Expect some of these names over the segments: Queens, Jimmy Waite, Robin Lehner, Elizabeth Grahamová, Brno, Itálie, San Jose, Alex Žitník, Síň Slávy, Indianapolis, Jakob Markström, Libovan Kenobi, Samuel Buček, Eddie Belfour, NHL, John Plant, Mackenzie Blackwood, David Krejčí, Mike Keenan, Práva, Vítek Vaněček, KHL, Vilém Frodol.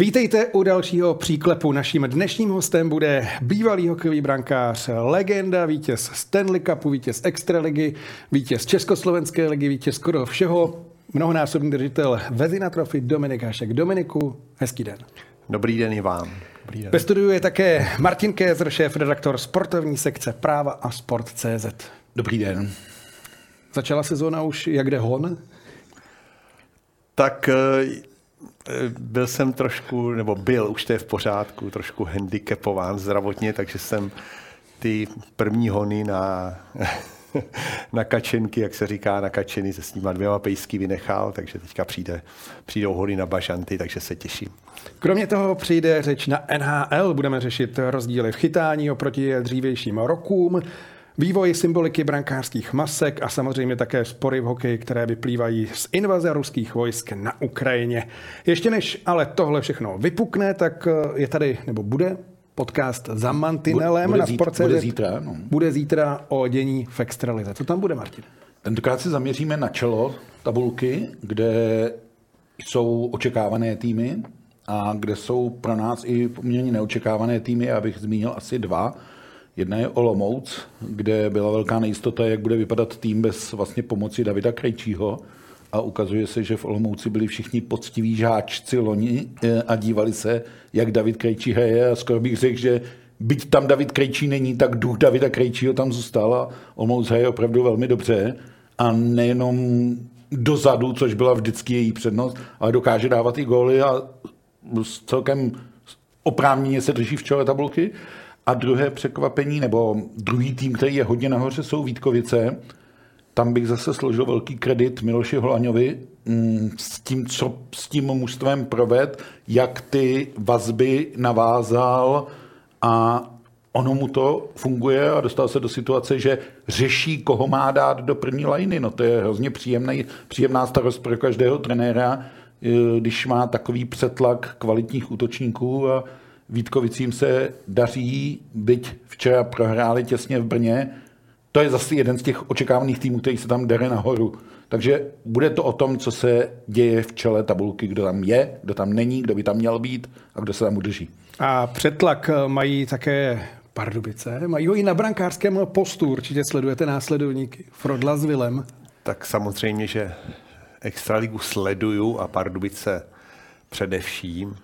Vítejte u dalšího příklepu. Naším dnešním hostem bude bývalý hokejový brankář, legenda, vítěz Stanley Cupu, vítěz Extraligy, vítěz Československé ligy, vítěz skoro všeho, mnohonásobný držitel Vezina Trophy Dominik Hašek. Dominiku, hezký den. Dobrý den i vám. Ve studiu je také Martin Kézer, šéf-redaktor sportovní sekce Práva a Sport CZ. Dobrý den. Začala sezóna už jak jde hon? Tak byl jsem trošku, nebo byl, už to je v pořádku, trošku handicapován zdravotně, takže jsem ty první hony na kačenky, jak se říká, na kačeny se s nima dvěma pejsky vynechal, takže teďka přijdou hony na bažanty, takže se těším. Kromě toho přijde řeč na NHL, budeme řešit rozdíly v chytání oproti dřívějším rokům, vývoj symboliky brankářských masek a samozřejmě také spory v hokeji, které vyplývají z invaze ruských vojsk na Ukrajině. Ještě než ale tohle všechno vypukne, tak je tady, nebo bude podcast Za mantinelem na Sport CZ. Bude zítra o dění v extralize. Co tam bude, Martin? Tentokrát se zaměříme na čelo tabulky, kde jsou očekávané týmy a kde jsou pro nás i poměrně neočekávané týmy. Já bych zmínil asi dva. Jedna je Olomouc, kde byla velká nejistota, jak bude vypadat tým bez vlastně pomoci Davida Krejčího. A ukazuje se, že v Olomouci byli všichni poctiví žáčci loni a dívali se, jak David Krejčí hraje. A skoro bych řekl, že byť tam David Krejčí není, tak duch Davida Krejčího tam zůstal a Olomouc hraje opravdu velmi dobře. A nejenom dozadu, což byla vždycky její přednost, ale dokáže dávat i góly a celkem oprávněně se drží v čele tabulky. A druhé překvapení, nebo druhý tým, který je hodně nahoře, jsou Vítkovice. Tam bych zase složil velký kredit Miloši Holaňovi s tím, co s tím mužstvem proved, jak ty vazby navázal a ono mu to funguje a dostal se do situace, že řeší, koho má dát do první lajny. No to je hrozně příjemná starost pro každého trenéra, když má takový přetlak kvalitních útočníků a Vítkovicím se daří, byť včera prohráli těsně v Brně. To je zase jeden z těch očekávaných týmů, který se tam dere nahoru. Takže bude to o tom, co se děje v čele tabulky, kdo tam je, kdo tam není, kdo by tam měl být a kdo se tam udrží. A přetlak mají také Pardubice, mají ho i na brankářském postu. Určitě sledujete následovníky Frodla s Willem. Tak samozřejmě, že Extraligu sleduju a Pardubice především.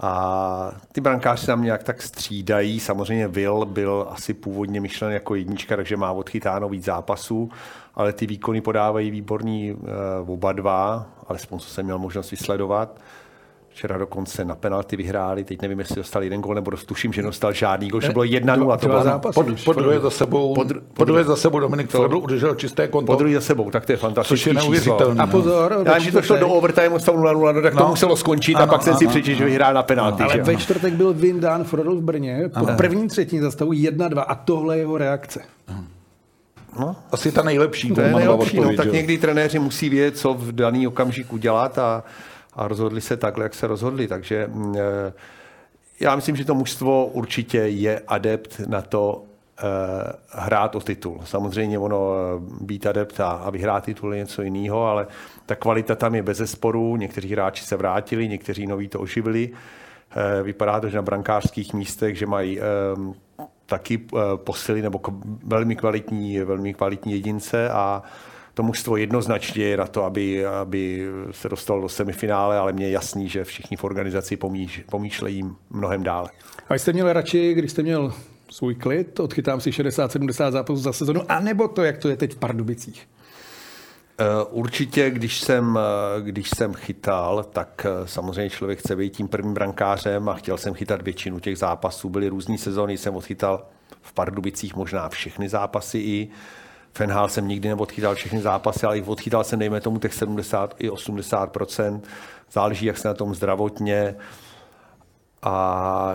A ty brankáři tam nějak tak střídají. Samozřejmě Will byl asi původně myšlen jako jednička, takže má odchytáno víc zápasů, ale ty výkony podávají výborní oba dva, alespoň co jsem měl možnost vysledovat. Včera dokonce na penalty vyhráli, teď nevím, jestli dostal jeden gól, nebo tuším, že dostal žádný gól, že bylo 1-0. To bylo zápasů. Podruhé za sebou Dominik Frodol udržel čisté konto. Podruhé za sebou, tak to je fantastické číslo. A pozor, já, že to šlo do overtime, stalo 0-0, tak to muselo skončit a pak jsem si přečetl, že vyhrál na penalty. Ale ve čtvrtek byl vyndán Frodol v Brně, po první třetině za stavu 1-2 a tohle je jeho reakce. No, asi ta nejlepší. To je nejlepší, tak někdy trenéři musí vědět, co v daný okamžik udělat a rozhodli se takhle, jak se rozhodli. Takže já myslím, že to mužstvo určitě je adept na to hrát o titul. Samozřejmě ono být adept a vyhrát titul je něco jiného, ale ta kvalita tam je bezesporu. Někteří hráči se vrátili, někteří noví to oživili. Vypadá to, že na brankářských místech, že mají taky posily nebo velmi kvalitní jedince a to mužstvo jednoznačně je na to, aby se dostalo do semifinále, ale mě je jasný, že všichni v organizaci pomýšlejí mnohem dále. A jste měl radši, když jste měl svůj klid, odchytám si 60-70 zápasů za sezonu, anebo to, jak to je teď v Pardubicích? Určitě, když jsem chytal, tak samozřejmě člověk chce být tím prvním brankářem a chtěl jsem chytat většinu těch zápasů. Byly různý sezóny, jsem odchytal v Pardubicích možná všechny zápasy i Fenhal jsem nikdy neodchytal všechny zápasy, ale jich odchytal jsem, dejme tomu, těch 70 i 80%. Záleží, jak se na tom zdravotně a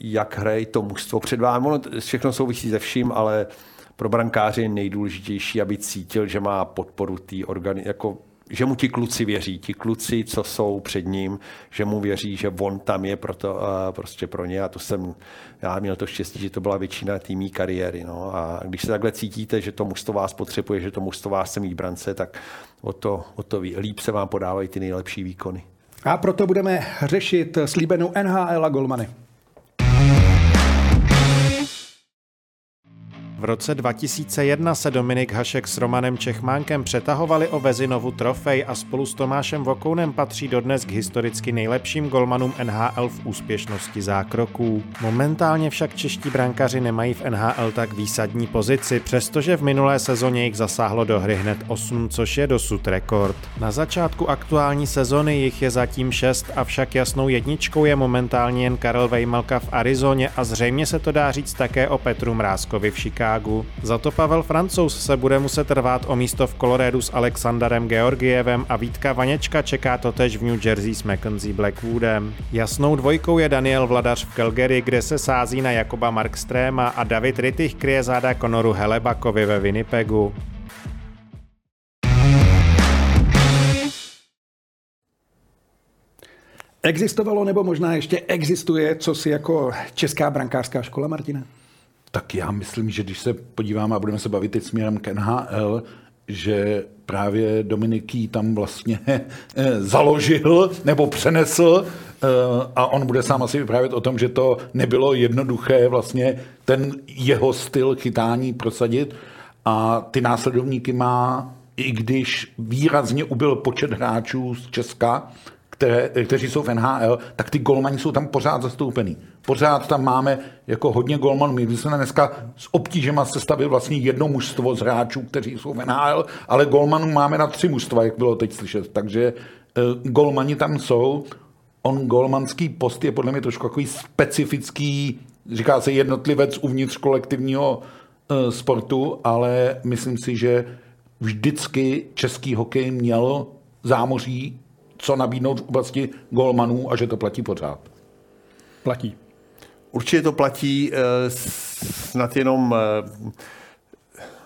jak hraje to mužstvo před vámi. Ono všechno souvisí se vším, ale pro brankáře je nejdůležitější, aby cítil, že má podporu té organizace, jako, že mu ti kluci věří. Ti kluci, co jsou před ním, že mu věří, že on tam je prostě pro ně. A to já měl to štěstí, že to byla většina té mý kariéry. No. A když se takhle cítíte, že to mužstvo vás potřebuje, že to mužstvo vás sem mít brance, tak o to líp se vám podávají ty nejlepší výkony. A proto budeme řešit slíbenou NHL a golmany. V roce 2001 se Dominik Hašek s Romanem Čechmánkem přetahovali o Vezinovu trofej a spolu s Tomášem Vokounem patří dodnes k historicky nejlepším golmanům NHL v úspěšnosti zákroků. Momentálně však čeští brankaři nemají v NHL tak výsadní pozici, přestože v minulé sezóně jich zasáhlo do hry hned 8, což je dosud rekord. Na začátku aktuální sezony jich je zatím 6, avšak jasnou jedničkou je momentálně jen Karel Vejmelka v Arizoně a zřejmě se to dá říct také o Petru Mrázkovi v Chicagu. Za to Pavel Francouz se bude muset rvát o místo v Coloradu s Alexandarem Georgievem a Vítka Vaněčka čeká totež v New Jersey s Mackenzie Blackwoodem. Jasnou dvojkou je Daniel Vladař v Calgary, kde se sází na Jakoba Markstréma a David Rittich kryje záda Conoru Helebakovi ve Winnipegu. Existovalo nebo možná ještě existuje cosi jako česká brankářská škola, Martina? Tak já myslím, že když se podíváme a budeme se bavit teď směrem k NHL, že právě Dominik ji tam vlastně založil nebo přenesl a on bude sám asi vyprávět o tom, že to nebylo jednoduché vlastně ten jeho styl chytání prosadit a ty následovníky má, i když výrazně ubyl počet hráčů z Česka, kteří jsou v NHL, tak ty golmani jsou tam pořád zastoupený. Pořád tam máme jako hodně golmanů. My jsme dneska s obtížema sestavili vlastně jedno mužstvo z hráčů, kteří jsou v NHL, ale golmanů máme na 3 mužstva, jak bylo teď slyšet. Takže golmani tam jsou. On golmanský post je podle mě trošku takový specifický, říká se jednotlivec uvnitř kolektivního sportu, ale myslím si, že vždycky český hokej měl zámoří co nabídnout v oblasti golmanů a že to platí pořád. Platí. Určitě to platí, snad jenom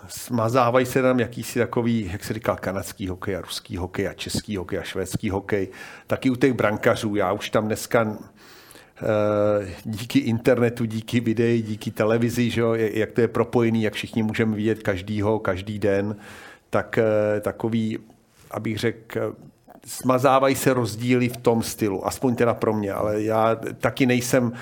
smazávají se nám jakýsi takový, jak se říká, kanadský hokej a ruský hokej a český hokej a švédský hokej. Taky u těch brankařů. Já už tam dneska díky internetu, díky videí, díky televizi, že jo, jak to je propojený, jak všichni můžeme vidět každýho, každý den, tak takový, abych řekl, smazávají se rozdíly v tom stylu, aspoň teda pro mě, ale já taky nejsem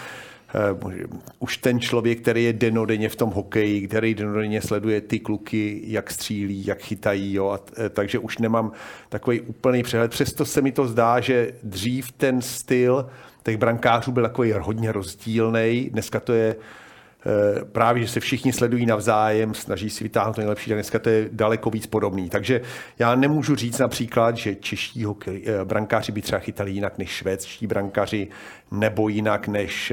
už ten člověk, který je denodenně v tom hokeji, který denodenně sleduje ty kluky, jak střílí, jak chytají, jo, takže už nemám takový úplný přehled. Přesto se mi to zdá, že dřív ten styl těch brankářů byl takový hodně rozdílnej, dneska to je právě, že se všichni sledují navzájem, snaží si vytáhnout to nejlepší, a dneska to je daleko víc podobný. Takže já nemůžu říct například, že čeští brankáři by třeba chytali jinak než švédští brankáři, nebo jinak než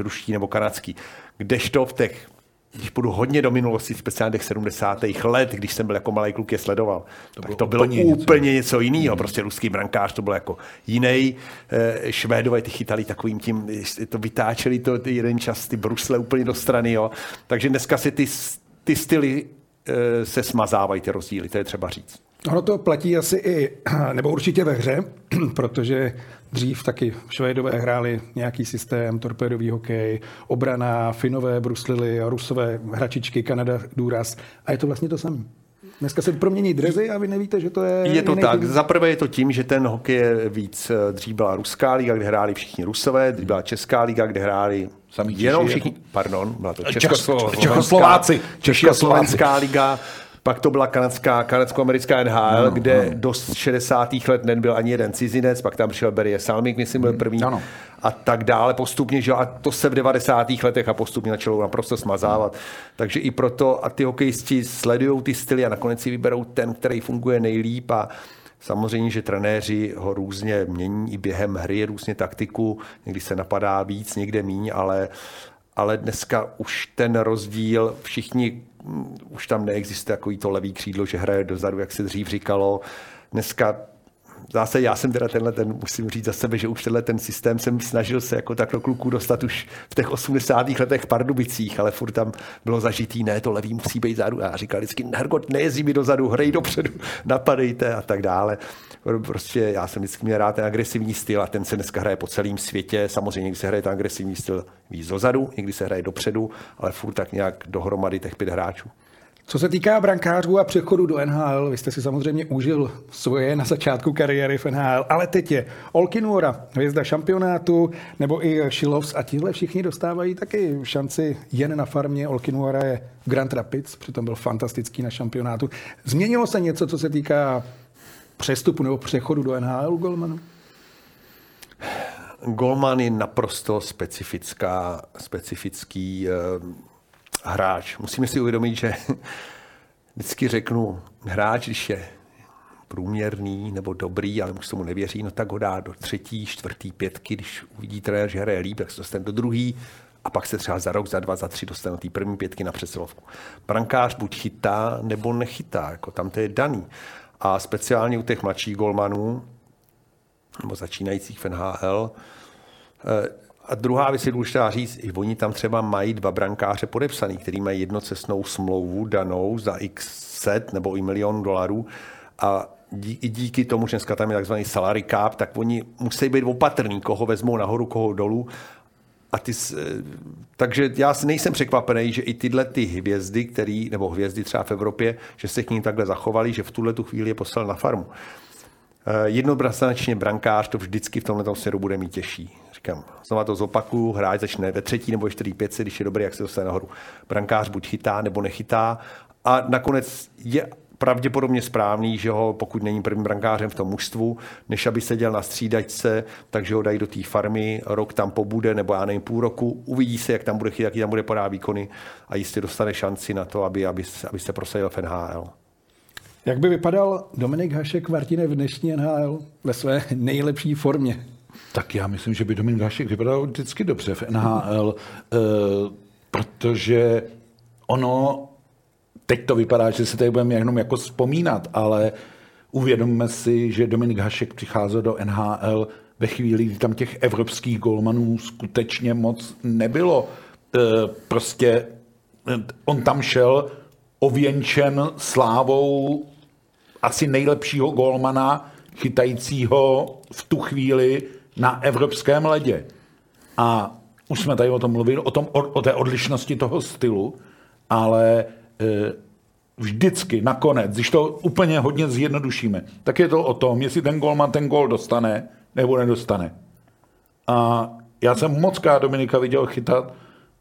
ruští nebo kanadský. Kdežto v těch, když půjdu hodně do minulosti, speciálně těch 70. let, když jsem byl jako malý kluk je sledoval, tak to bylo úplně něco jiného. Prostě ruský brankář to byl jako jiný. Švédové ty chytali takovým tím, to vytáčeli to jeden čas, ty brusle úplně do strany. Jo. Takže dneska si ty styly se smazávají, ty rozdíly, to je třeba říct. Ono to platí asi i, nebo určitě ve hře, protože dřív taky Švédové hráli nějaký systém, torpédový hokej, obrana, Finové bruslili, Rusové hračičky, Kanada důraz a je to vlastně to samé. Dneska se promění dresy a vy nevíte, že to je... Je to tak. Zaprvé je to tím, že ten hokej je víc... Dřív byla ruská liga, kde hráli všichni Rusové, dřív byla česká liga, kde hráli jenom všichni... Pardon, byla to Československá liga. Pak to byla kanadsko-americká NHL, kde do 60. let nebyl ani jeden cizinec, pak tam přišel Berie Salmik, myslím, byl první a tak dále postupně, že a to se v 90. letech a postupně začalo naprosto smazávat. Takže i proto a ty hokejisti sledují ty styly a nakonec si vyberou ten, který funguje nejlíp a samozřejmě, že trenéři ho různě mění i během hry, různě taktiku, někdy se napadá víc, někde míň, ale dneska už ten rozdíl všichni už tam neexistuje takový to levý křídlo, že hraje dozadu, jak se dřív říkalo. Dneska zase já jsem teda musím říct za sebe, že už tenhle ten systém jsem snažil se jako tak do kluků dostat už v těch 80. letech v Pardubicích, ale furt tam bylo zažitý, ne, to levý musí být zádu. A říkal vždycky, Hergot, nejezdí mi dozadu, hrej dopředu, napadejte a tak dále. Prostě já jsem vždycky měl rád ten agresivní styl a ten se dneska hraje po celém světě. Samozřejmě někdy se hraje ten agresivní styl víc dozadu, někdy se hraje dopředu, ale furt tak nějak dohromady těch 5 hráčů. Co se týká brankářů a přechodu do NHL, vy jste si samozřejmě užil svoje na začátku kariéry v NHL, ale teď je Olkinuora, hvězda šampionátu, nebo i Šilovs a tíhle všichni dostávají taky šanci jen na farmě. Olkinuora je v Grand Rapids, přitom byl fantastický na šampionátu. Změnilo se něco, co se týká přestupu nebo přechodu do NHL golmanu? Golman je naprosto specifický hráč. Musíme si uvědomit, že vždycky řeknu, hráč, když je průměrný nebo dobrý, ale už tomu nevěří, no tak ho dá do třetí, čtvrtý, pětky, když uvidí trenér, že hraje líp, tak se dostane do druhý a pak se třeba za rok, za dva, za tři dostane do té první pětky na přesilovku. Brankář buď chytá, nebo nechytá, jako tam to je daný. A speciálně u těch mladších golmanů, nebo začínajících v NHL, a druhá věc je důležitá říct, i oni tam třeba mají dva brankáře podepsaný, který mají jednocestnou smlouvu danou za x set nebo i $1 milion. A i díky tomu, že dneska tam je takzvaný salary cap, tak oni musí být opatrní, koho vezmou nahoru, koho dolů. A takže já nejsem překvapený, že i tyhle ty hvězdy, nebo hvězdy třeba v Evropě, že se k ním takhle zachovali, že v tuhle tu chvíli je poslal na farmu. Jednoznačně brankář to vždycky v tomhle směru bude mít těžší. Říkám, znovu to zopakuju, hráč začne ve třetí nebo 4-5, když je dobrý, jak se dostane nahoru. Brankář buď chytá, nebo nechytá. A nakonec je pravděpodobně správný, že ho, pokud není prvním brankářem v tom mužstvu, než aby seděl na střídačce, takže ho dají do té farmy, rok tam pobude, nebo já nevím, půl roku, uvidí se, jak tam bude chytat, jaký tam bude podávat výkony a jistě dostane šanci na to, aby se prosadil v NHL. Jak by vypadal Dominik Hašek, Martine, v dnešní NHL ve své nejlepší formě? Tak já myslím, že by Dominik Hašek vypadal vždycky dobře v NHL, protože ono, teď to vypadá, že se tady budeme jenom jako vzpomínat, ale uvědomme si, že Dominik Hašek přicházel do NHL ve chvíli, kdy tam těch evropských golmanů skutečně moc nebylo. Prostě on tam šel ověnčen slávou asi nejlepšího golmana, chytajícího v tu chvíli na evropském ledě. A už jsme tady o tom mluvili, o té odlišnosti toho stylu, ale vždycky nakonec, když to úplně hodně zjednodušíme, tak je to o tom, jestli ten golman ten gól dostane, nebo nedostane. A já jsem mockrát Dominika viděl chytat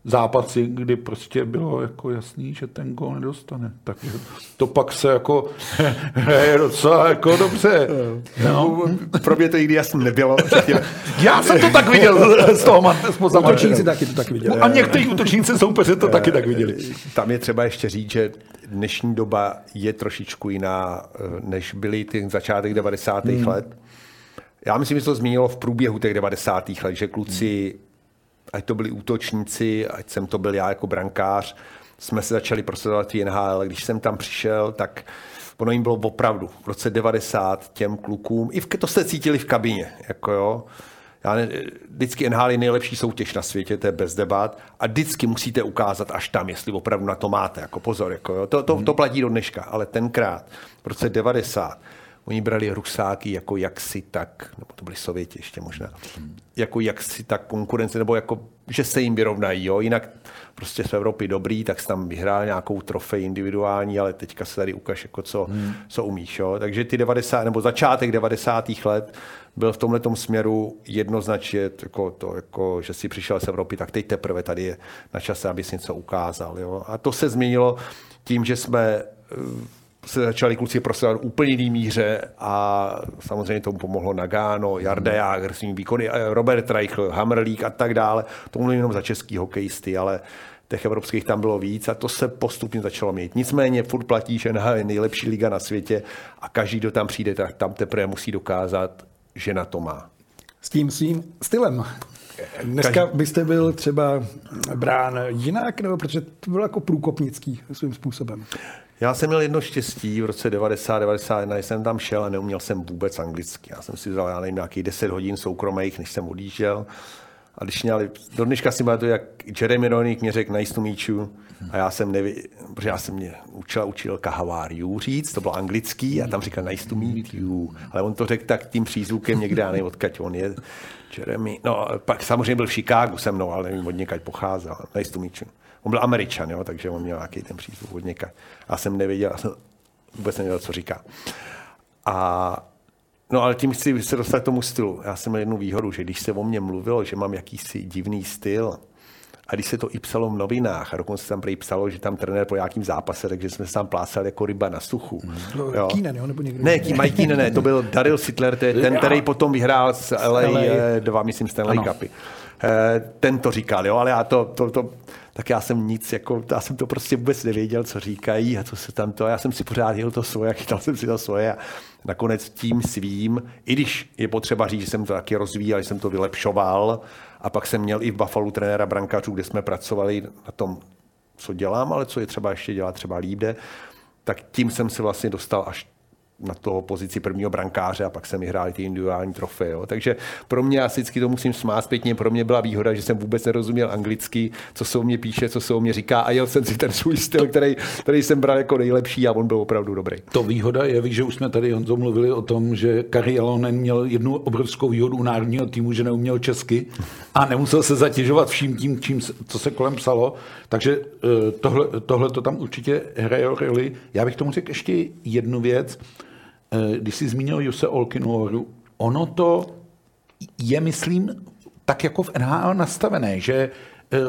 zápasy, kdy prostě bylo jako jasný, že ten gól nedostane. Takže to pak se jako hraje docela jako dobře. No. Pro mě to nikdy jasný nebylo. Já jsem to tak viděl z toho. Útočníci taky to tak viděli. A někteří útočníci soupeře to taky tak viděli. Tam je třeba ještě říct, že dnešní doba je trošičku jiná, než byly ty začátek 90. let. Já myslím, že to změnilo v průběhu těch 90. let, že kluci, ať to byli útočníci, ať jsem to byl já jako brankář, jsme se začali prosazovat v NHL. Když jsem tam přišel, tak ono jim bylo opravdu v roce 90 těm klukům, i to se cítili v kabině. Jako jo. Vždycky NHL je nejlepší soutěž na světě, to je bez debat, a vždycky musíte ukázat až tam, jestli opravdu na to máte. Jako pozor, jako jo. To platí do dneška, ale tenkrát v roce 90 oni brali Rusáky jako jaksi tak, nebo to byli Sověti ještě možná, jako jaksi tak konkurence, nebo jako, že se jim vyrovnají. Jo? Jinak prostě z Evropy dobrý, tak se tam vyhrál nějakou trofej individuální, ale teďka se tady ukáž, jako co umíš. Jo? Takže ty 90, nebo začátek 90. let byl v tomhletom směru jednoznačně, jako, že si přišel z Evropy, tak teď teprve tady je na čase, aby si něco ukázal. Jo? A to se změnilo tím, že jsme se začali kluci prosazovat úplně jiný míře a samozřejmě tomu pomohlo Nagano, Jarda Jágr, svými výkony, Robert Reichl, Hamrlík a tak dále. To mluvím jenom za český hokejisty, ale těch evropských tam bylo víc a to se postupně začalo měnit. Nicméně furt platí, že NHL je nejlepší liga na světě a každý, kdo tam přijde, tak tam teprve musí dokázat, že na to má. S tím svým stylem. Dneska byste byl třeba brán jinak, nebo protože to bylo jako průkopnický svým způsobem? Já jsem měl jedno štěstí v roce 90-91, jsem tam šel a neuměl jsem vůbec anglicky. Já jsem si vzal nějakých 10 hodin soukromých, než jsem odjížděl A když měli, do dneška si pamatuju, jak Jeremy Roenick mě řekl na jistu míču a já jsem nevěděl, protože já jsem mě učil kahaváriu říct, to bylo anglický a tam říkal na jistu míču, ale on to řekl tak tím přízvukem někde, já nevím odkaď on je, Jeremy, no pak samozřejmě byl v Chicagu se mnou, ale nevím od někaď pocházel, na jistu míču. On byl Američan, jo, takže on měl nějaký ten přízvuk od někaď. Já jsem nevěděl, vůbec nevěděl, co říká. A no ale tím chci se dostat k tomu stylu. Já jsem měl jednu výhodu, že když se o mně mluvilo, že mám jakýsi divný styl a když se to i psalo v novinách a dokonce tam prý psalo, že tam trenér po nějakým zápase, takže jsme se tam plácali jako ryba na suchu. Jo. Keenan, jo? Nebo někdo? Ne, Mike Keenan, ne, to byl Daryl Sittler, ten, který potom vyhrál s LA 2, myslím, Stanley Cupy. Ten to říkal, jo, ale já to tak já jsem nic, jako, já jsem to prostě vůbec nevěděl, co říkají a co se tam to, já jsem si pořád jel to svoje, chytal jsem si to svoje a nakonec tím svým, i když je potřeba říct, že jsem to taky rozvíjel, že jsem to vylepšoval a pak jsem měl i v Buffalo trenéra brankářů, kde jsme pracovali na tom, co dělám, ale co je třeba ještě dělat, třeba líp jde, tak tím jsem se vlastně dostal až na toho pozici prvního brankáře a pak jsem vyhrál ty individuální trofeje. Takže pro mě, já si vždycky to musím smát zpětně, pro mě byla výhoda, že jsem vůbec nerozuměl anglicky, co se o mě píše, co se o mě říká a jel jsem si ten svůj styl, který jsem bral jako nejlepší a on byl opravdu dobrý. To výhoda je, víš, že už jsme tady, Honzo, mluvili o tom, že Kari Jalonen měl jednu obrovskou výhodu u národního týmu, že neuměl česky a nemusel se zatěžovat vším tím, co se kolem psalo. Takže tohle to tam určitě hraje roli. Já bych tomu řekl ještě jednu věc. Když jsi zmínil Jusse Olkinuoru, ono to je, myslím, tak jako v NHL nastavené, že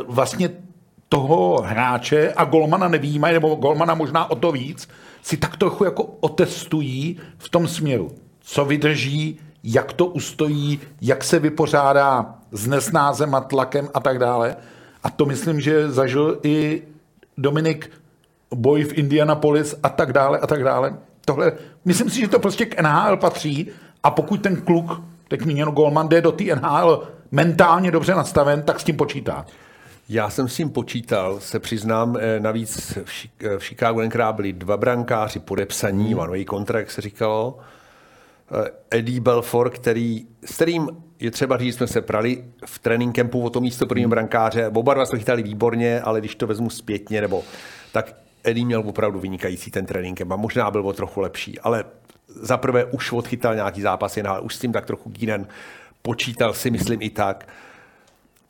vlastně toho hráče a golmana nevímají, nebo golmana možná o to víc, si tak trochu jako otestují v tom směru, co vydrží, jak to ustojí, jak se vypořádá s nesnázem a tlakem a tak dále. A to myslím, že zažil i Dominik boj v Indianapolis a tak dále, a tak dále. Tohle, myslím si, že to prostě k NHL patří a pokud ten kluk, teď míněno golman, jde do té NHL mentálně dobře nastaven, tak s tím počítá. Já jsem s tím počítal, se přiznám, navíc v Chicagu tenkrát byli dva brankáři podepsaní, manují kontrakt, se říkalo, Eddie Belfour, s kterým je třeba říct, jsme se prali v trénink kempu o to místo prvního brankáře, oba dva jsme chytali výborně, ale když to vezmu zpětně, nebo tak Eddie měl opravdu vynikající ten tréninkem a možná byl o trochu lepší, ale zaprvé už odchytal nějaký zápas, ale už s tím tak trochu Keenan počítal si, myslím i tak.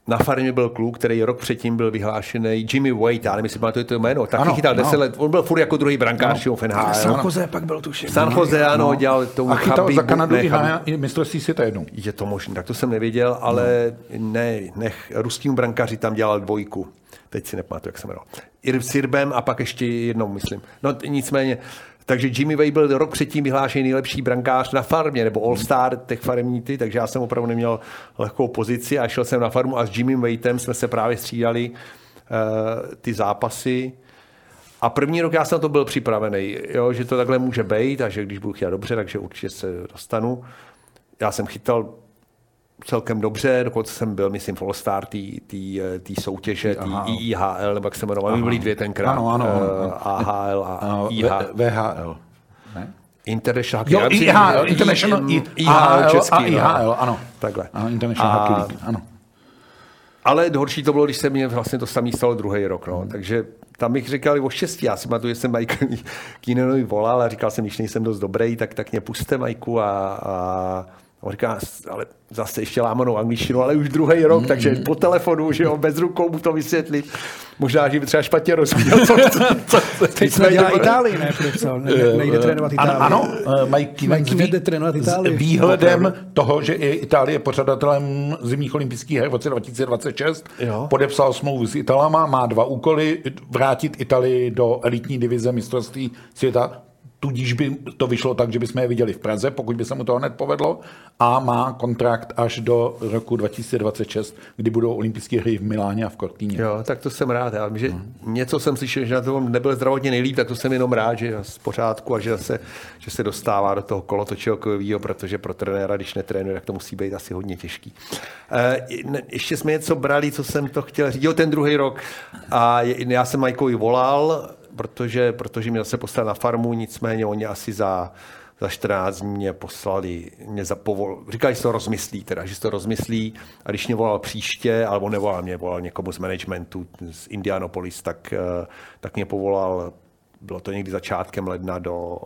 Na farmě byl kluk, který rok předtím byl vyhlášený Jimmy Waite, ale myslím, že to je to jméno, taky ano, chytal 10 let, on byl furt jako druhý brankář v NHL. San Jose pak byl tuším. San Jose, ano, dělal tou Habibu. A chytal za Kanadu i mistrovství světa jednou. Je to možné, tak to jsem nevěděl, ale nech ruským brankáři tam dělal dvojku. Teď si nepamatuju, jak se jmenoval. Sirbem a pak ještě jednou, myslím. No nicméně, takže Jimmy Waite byl rok předtím vyhlášený nejlepší brankář na farmě, nebo all-star těch faremní ty, takže já jsem opravdu neměl lehkou pozici a šel jsem na farmu a s Jimmy Waitem jsme se právě střídali ty zápasy. A první rok já jsem na to byl připravený, jo, že to takhle může být a že když budu chytat dobře, takže určitě se dostanu. Já jsem chytal celkem dobře, dokonce jsem byl, myslím, v All-Star té soutěže, té IIHL, nebo jak se jmenoval, my byli dvě tenkrát. Ano. AHL a IHL. VHL. Ne? International Hockey League. Jo, International IHL český, a IHL, ano. Takhle. Ano, International Hockey League, ano. Ale horší to bylo, když se mě vlastně to samý stalo druhý rok, no. Takže tam bych říkal o štěstí. Já si pamatuju, že jsem Mike Keenanovi volal a říkal jsem, když nejsem dost dobrý, tak mě puste, Majku, a on říká, ale zase ještě lámanou angličtinu, ale už druhý rok, takže po telefonu, že jo, bez rukou mu to vysvětlit. Možná, že by třeba špatně rozuměl. Teď jsme dělali Itálii, ne? Nejde trénovat Itálii. Ano, Mike nejde trénovat Itálii. S výhledem toho, že je Itálie pořadatelem zimních olympijských her v roce 2026, podepsal smlouvu s Italama, má dva úkoly, vrátit Itálii do elitní divize mistrovství světa. Tudíž by to vyšlo tak, že bychom je viděli v Praze, pokud by se mu to hned povedlo. A má kontrakt až do roku 2026, kdy budou olympijské hry v Miláně a v Cortíně. Jo, tak to jsem rád. Já, že něco jsem slyšel, že na tom nebyl zdravotně nejlíp, tak to jsem jenom rád, že je v pořádku a že se dostává do toho kolotočilkového, protože pro trenéra, když netrénuje, tak to musí být asi hodně těžký. Ještě jsme něco brali, co jsem to chtěl říct. Jo, ten druhý rok. A já jsem Majkovi volal, protože mě zase poslal na farmu, nicméně oni asi za za 14 dní mě poslali, říkali, že to rozmyslí, a když mě volal příště, alebo nevolal mě, volal někomu z managementu z Indianapolis, tak mě povolal, bylo to někdy začátkem ledna do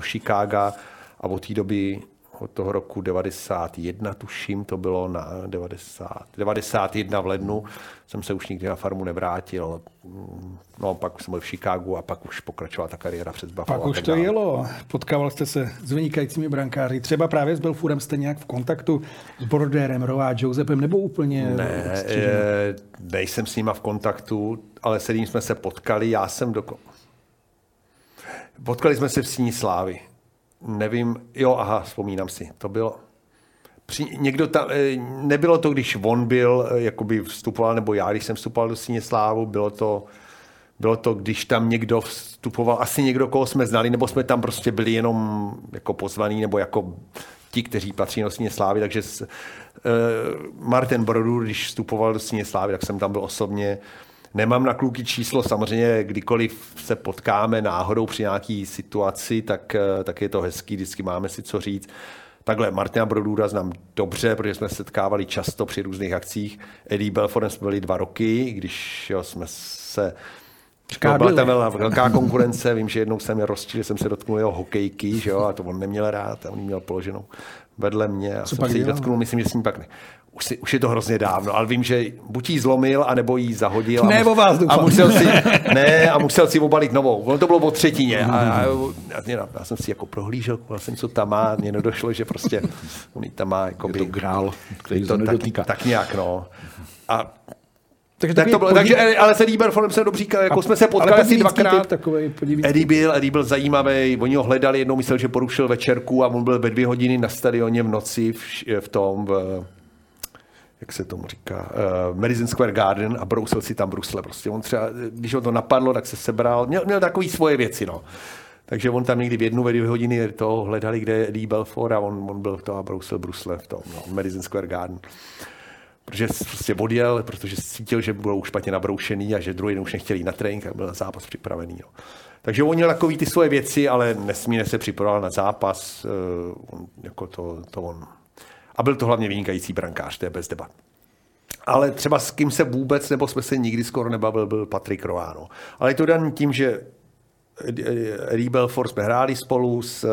Chicaga a od té doby, od toho roku 91 tuším, to bylo na 91 v lednu, jsem se už nikdy na farmu nevrátil. No, pak jsem byl v Chicagu a pak už pokračovala ta kariéra přes Buffalo. Pak už to jelo. Potkával jste se s vynikajícími brankáři. Třeba právě s Belfourem jste nějak v kontaktu s Brodeurem, Roy, Josephem, nebo úplně? Ne, nejsem s nima v kontaktu, ale s ním jsme se potkali. Potkali jsme se v Síni slávy. Vzpomínám si, to bylo. Nebylo to, když on byl, jakoby vstupoval, nebo já, když jsem vstupoval do Síně Slávy, bylo to, když tam někdo vstupoval, asi někdo, koho jsme znali, nebo jsme tam prostě byli jenom jako pozvaný, nebo jako ti, kteří patří do Síně Slávy, takže Martin Brodeur, když vstupoval do Síně Slávy, tak jsem tam byl osobně. Nemám na kluky číslo, samozřejmě kdykoliv se potkáme náhodou při nějaký situaci, tak je to hezký, vždycky máme si co říct. Takhle Martina Brodeura znám dobře, protože jsme se setkávali často při různých akcích. Eddie Belfourem jsme byli 2 roky, když jsme se... Byla tam velká konkurence, vím, že jednou jsem je rozčil, jsem se dotknul jeho hokejky, že jo, a to on neměl rád, a on měl položenou vedle mě. A jsem se jí dotknul, myslím, že s ní pak ne. Už je to hrozně dávno, ale vím, že buď jí zlomil, anebo jí zahodil. Musel si obalit novou. Ono to bylo o třetině. Já jsem si jako prohlížel, jsem, co tam má, mně nedošlo, že prostě on jí tam má jako by... Je to grál, který to nedotýká. Tak nějak, no. A... Takže ale se Eddie Belfourem se dobře říkal, jako jsme se potkali asi 2krát. Eddie byl zajímavý, oni ho hledali, jednou myslel, že porušil večerku a on byl ve 2 hodiny na stadioně v noci jak se tomu říká, Madison Square Garden a brousil si tam brusle. Prostě on třeba, když ho to napadlo, tak se sebral, měl takový svoje věci, no. Takže on tam někdy ve 2 hodiny to hledali, kde je Eddie Belfour a on byl v tom a brousil brusle v tom, no, Madison Square Garden. Protože prostě odjel, protože cítil, že budou špatně nabroušený a že druhý den už nechtěli na trénink, a byl na zápas připravený. No. Takže on měl takový ty svoje věci, ale nesmírně se připravoval na zápas. A byl to hlavně vynikající brankář, to je bez debat. Ale třeba s kým se vůbec, nebo jsme se nikdy skoro nebavil, byl Patrik Roy. No. Ale je to daný tím, že Eddie Belfour jsme hráli spolu, s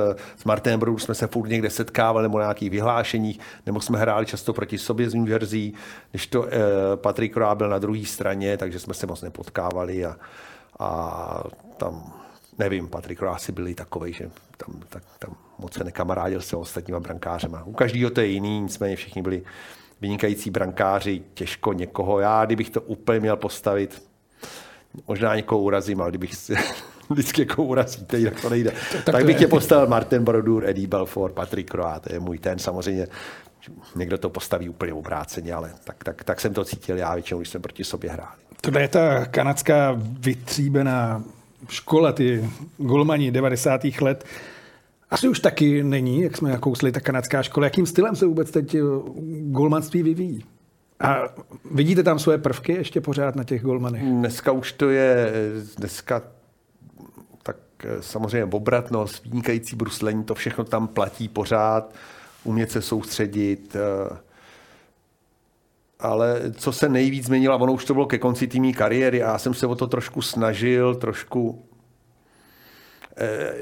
Martinem Brodeurem jsme se furt někde setkávali, nebo na nějakých vyhlášeních, nebo jsme hráli často proti sobě z New Jersey, když to Patrik Roy byl na druhé straně, takže jsme se moc nepotkávali a tam, nevím, Patrik Roy asi byl takovej, že tam moc se nekamarádil se ostatníma brankářema. U každého to je jiný, nicméně všichni byli vynikající brankáři, těžko někoho. Já, kdybych to úplně měl postavit, možná někoho urazím, ale kdybych vždycky jako urazíte, jinak to nejde. Tak bych tě postavil Martin Brodeur, Eddie Belfour, Patrik Roy, to je můj ten. Samozřejmě někdo to postaví úplně obráceně, ale tak jsem to cítil já většinou, když jsme proti sobě hráli. Tohle je ta kanadská vytříbená škola, ty golmani 90. let. Asi už taky není, jak jsme nakousli, ta kanadská škola. Jakým stylem se vůbec teď golmanství vyvíjí? A vidíte tam svoje prvky ještě pořád na těch golmanech? Dneska tak samozřejmě obratnost, vynikající bruslení, to všechno tam platí pořád, umět se soustředit. Ale co se nejvíc změnilo, a ono už to bylo ke konci té mý kariéry a já jsem se o to trošku snažil,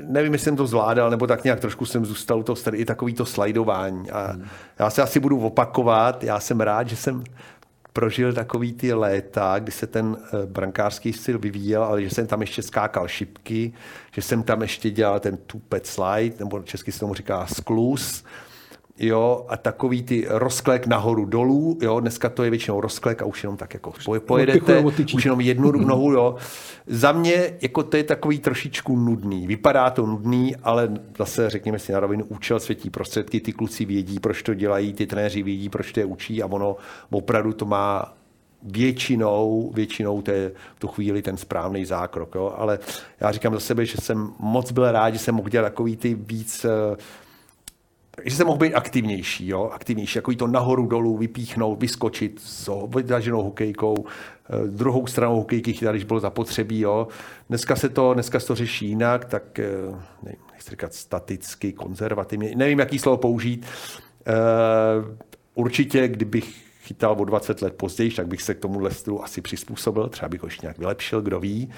nevím, jestli jsem to zvládal, nebo tak nějak trošku jsem zůstal u toho i takový to slajdování. A já se asi budu opakovat, já jsem rád, že jsem prožil takový ty léta, kdy se ten brankářský styl vyvíjel, ale že jsem tam ještě skákal šipky, že jsem tam ještě dělal ten two-pad slide, nebo česky se tomu říká skluz, jo, a takový ty rozklek nahoru dolů, jo, dneska to je většinou rozklek a už jenom tak jako pojedete, už jenom jednu nohu, jo. Za mě jako to je takový trošičku nudný, vypadá to nudný, ale zase řekněme si na rovinu, účel světí prostředky, ty kluci vědí, proč to dělají, ty trenéři vědí, proč to je učí a ono opravdu to má většinou v tu chvíli ten správný zákrok, jo, ale já říkám za sebe, že jsem moc byl rád, že jsem mohl dělat takový ty víc, že jsem mohl být aktivnější, jo? Aktivnější, jako to nahoru dolů vypíchnout, vyskočit s vydaženou hokejkou, druhou stranou hokejky chytat, když bylo zapotřebí. Jo? Dneska se to řeší jinak, tak nevím, nechci říkat staticky, konzervativně, nevím, jaký slovo použít. Určitě, kdybych chytal o 20 let později, tak bych se k tomuhle stylu asi přizpůsobil, třeba bych ho ještě nějak vylepšil, kdo ví.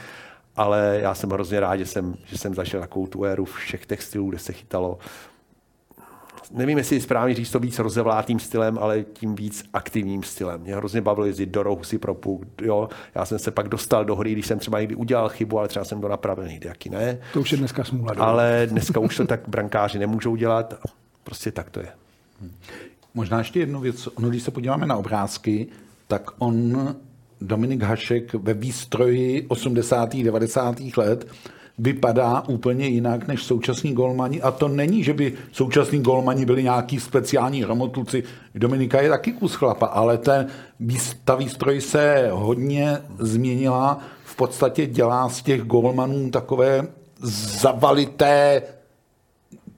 Ale já jsem hrozně rád, že jsem zašel takovou tu éru všech těch stylů, kde se chytalo, nevím, jestli je správně říct to víc rozevlátým stylem, ale tím víc aktivním stylem. Mě hrozně bavilo jezdit do rohu si pro puk, jo. Já jsem se pak dostal do hry, když jsem třeba někdy udělal chybu, ale třeba jsem to napravil, někdy jaký ne. To už je dneska smůla. Ale dneska už to tak brankáři nemůžou dělat. Prostě tak to je. Možná ještě jednu věc. No, když se podíváme na obrázky, tak on, Dominik Hašek, ve výstroji 80. 90. let vypadá úplně jinak než současní golmani. A to není, že by současní golmani byli nějaký speciální romotluci. Dominika je taky kus chlapa, ale ta výstroj se hodně změnila. V podstatě dělá z těch golmanů takové zavalité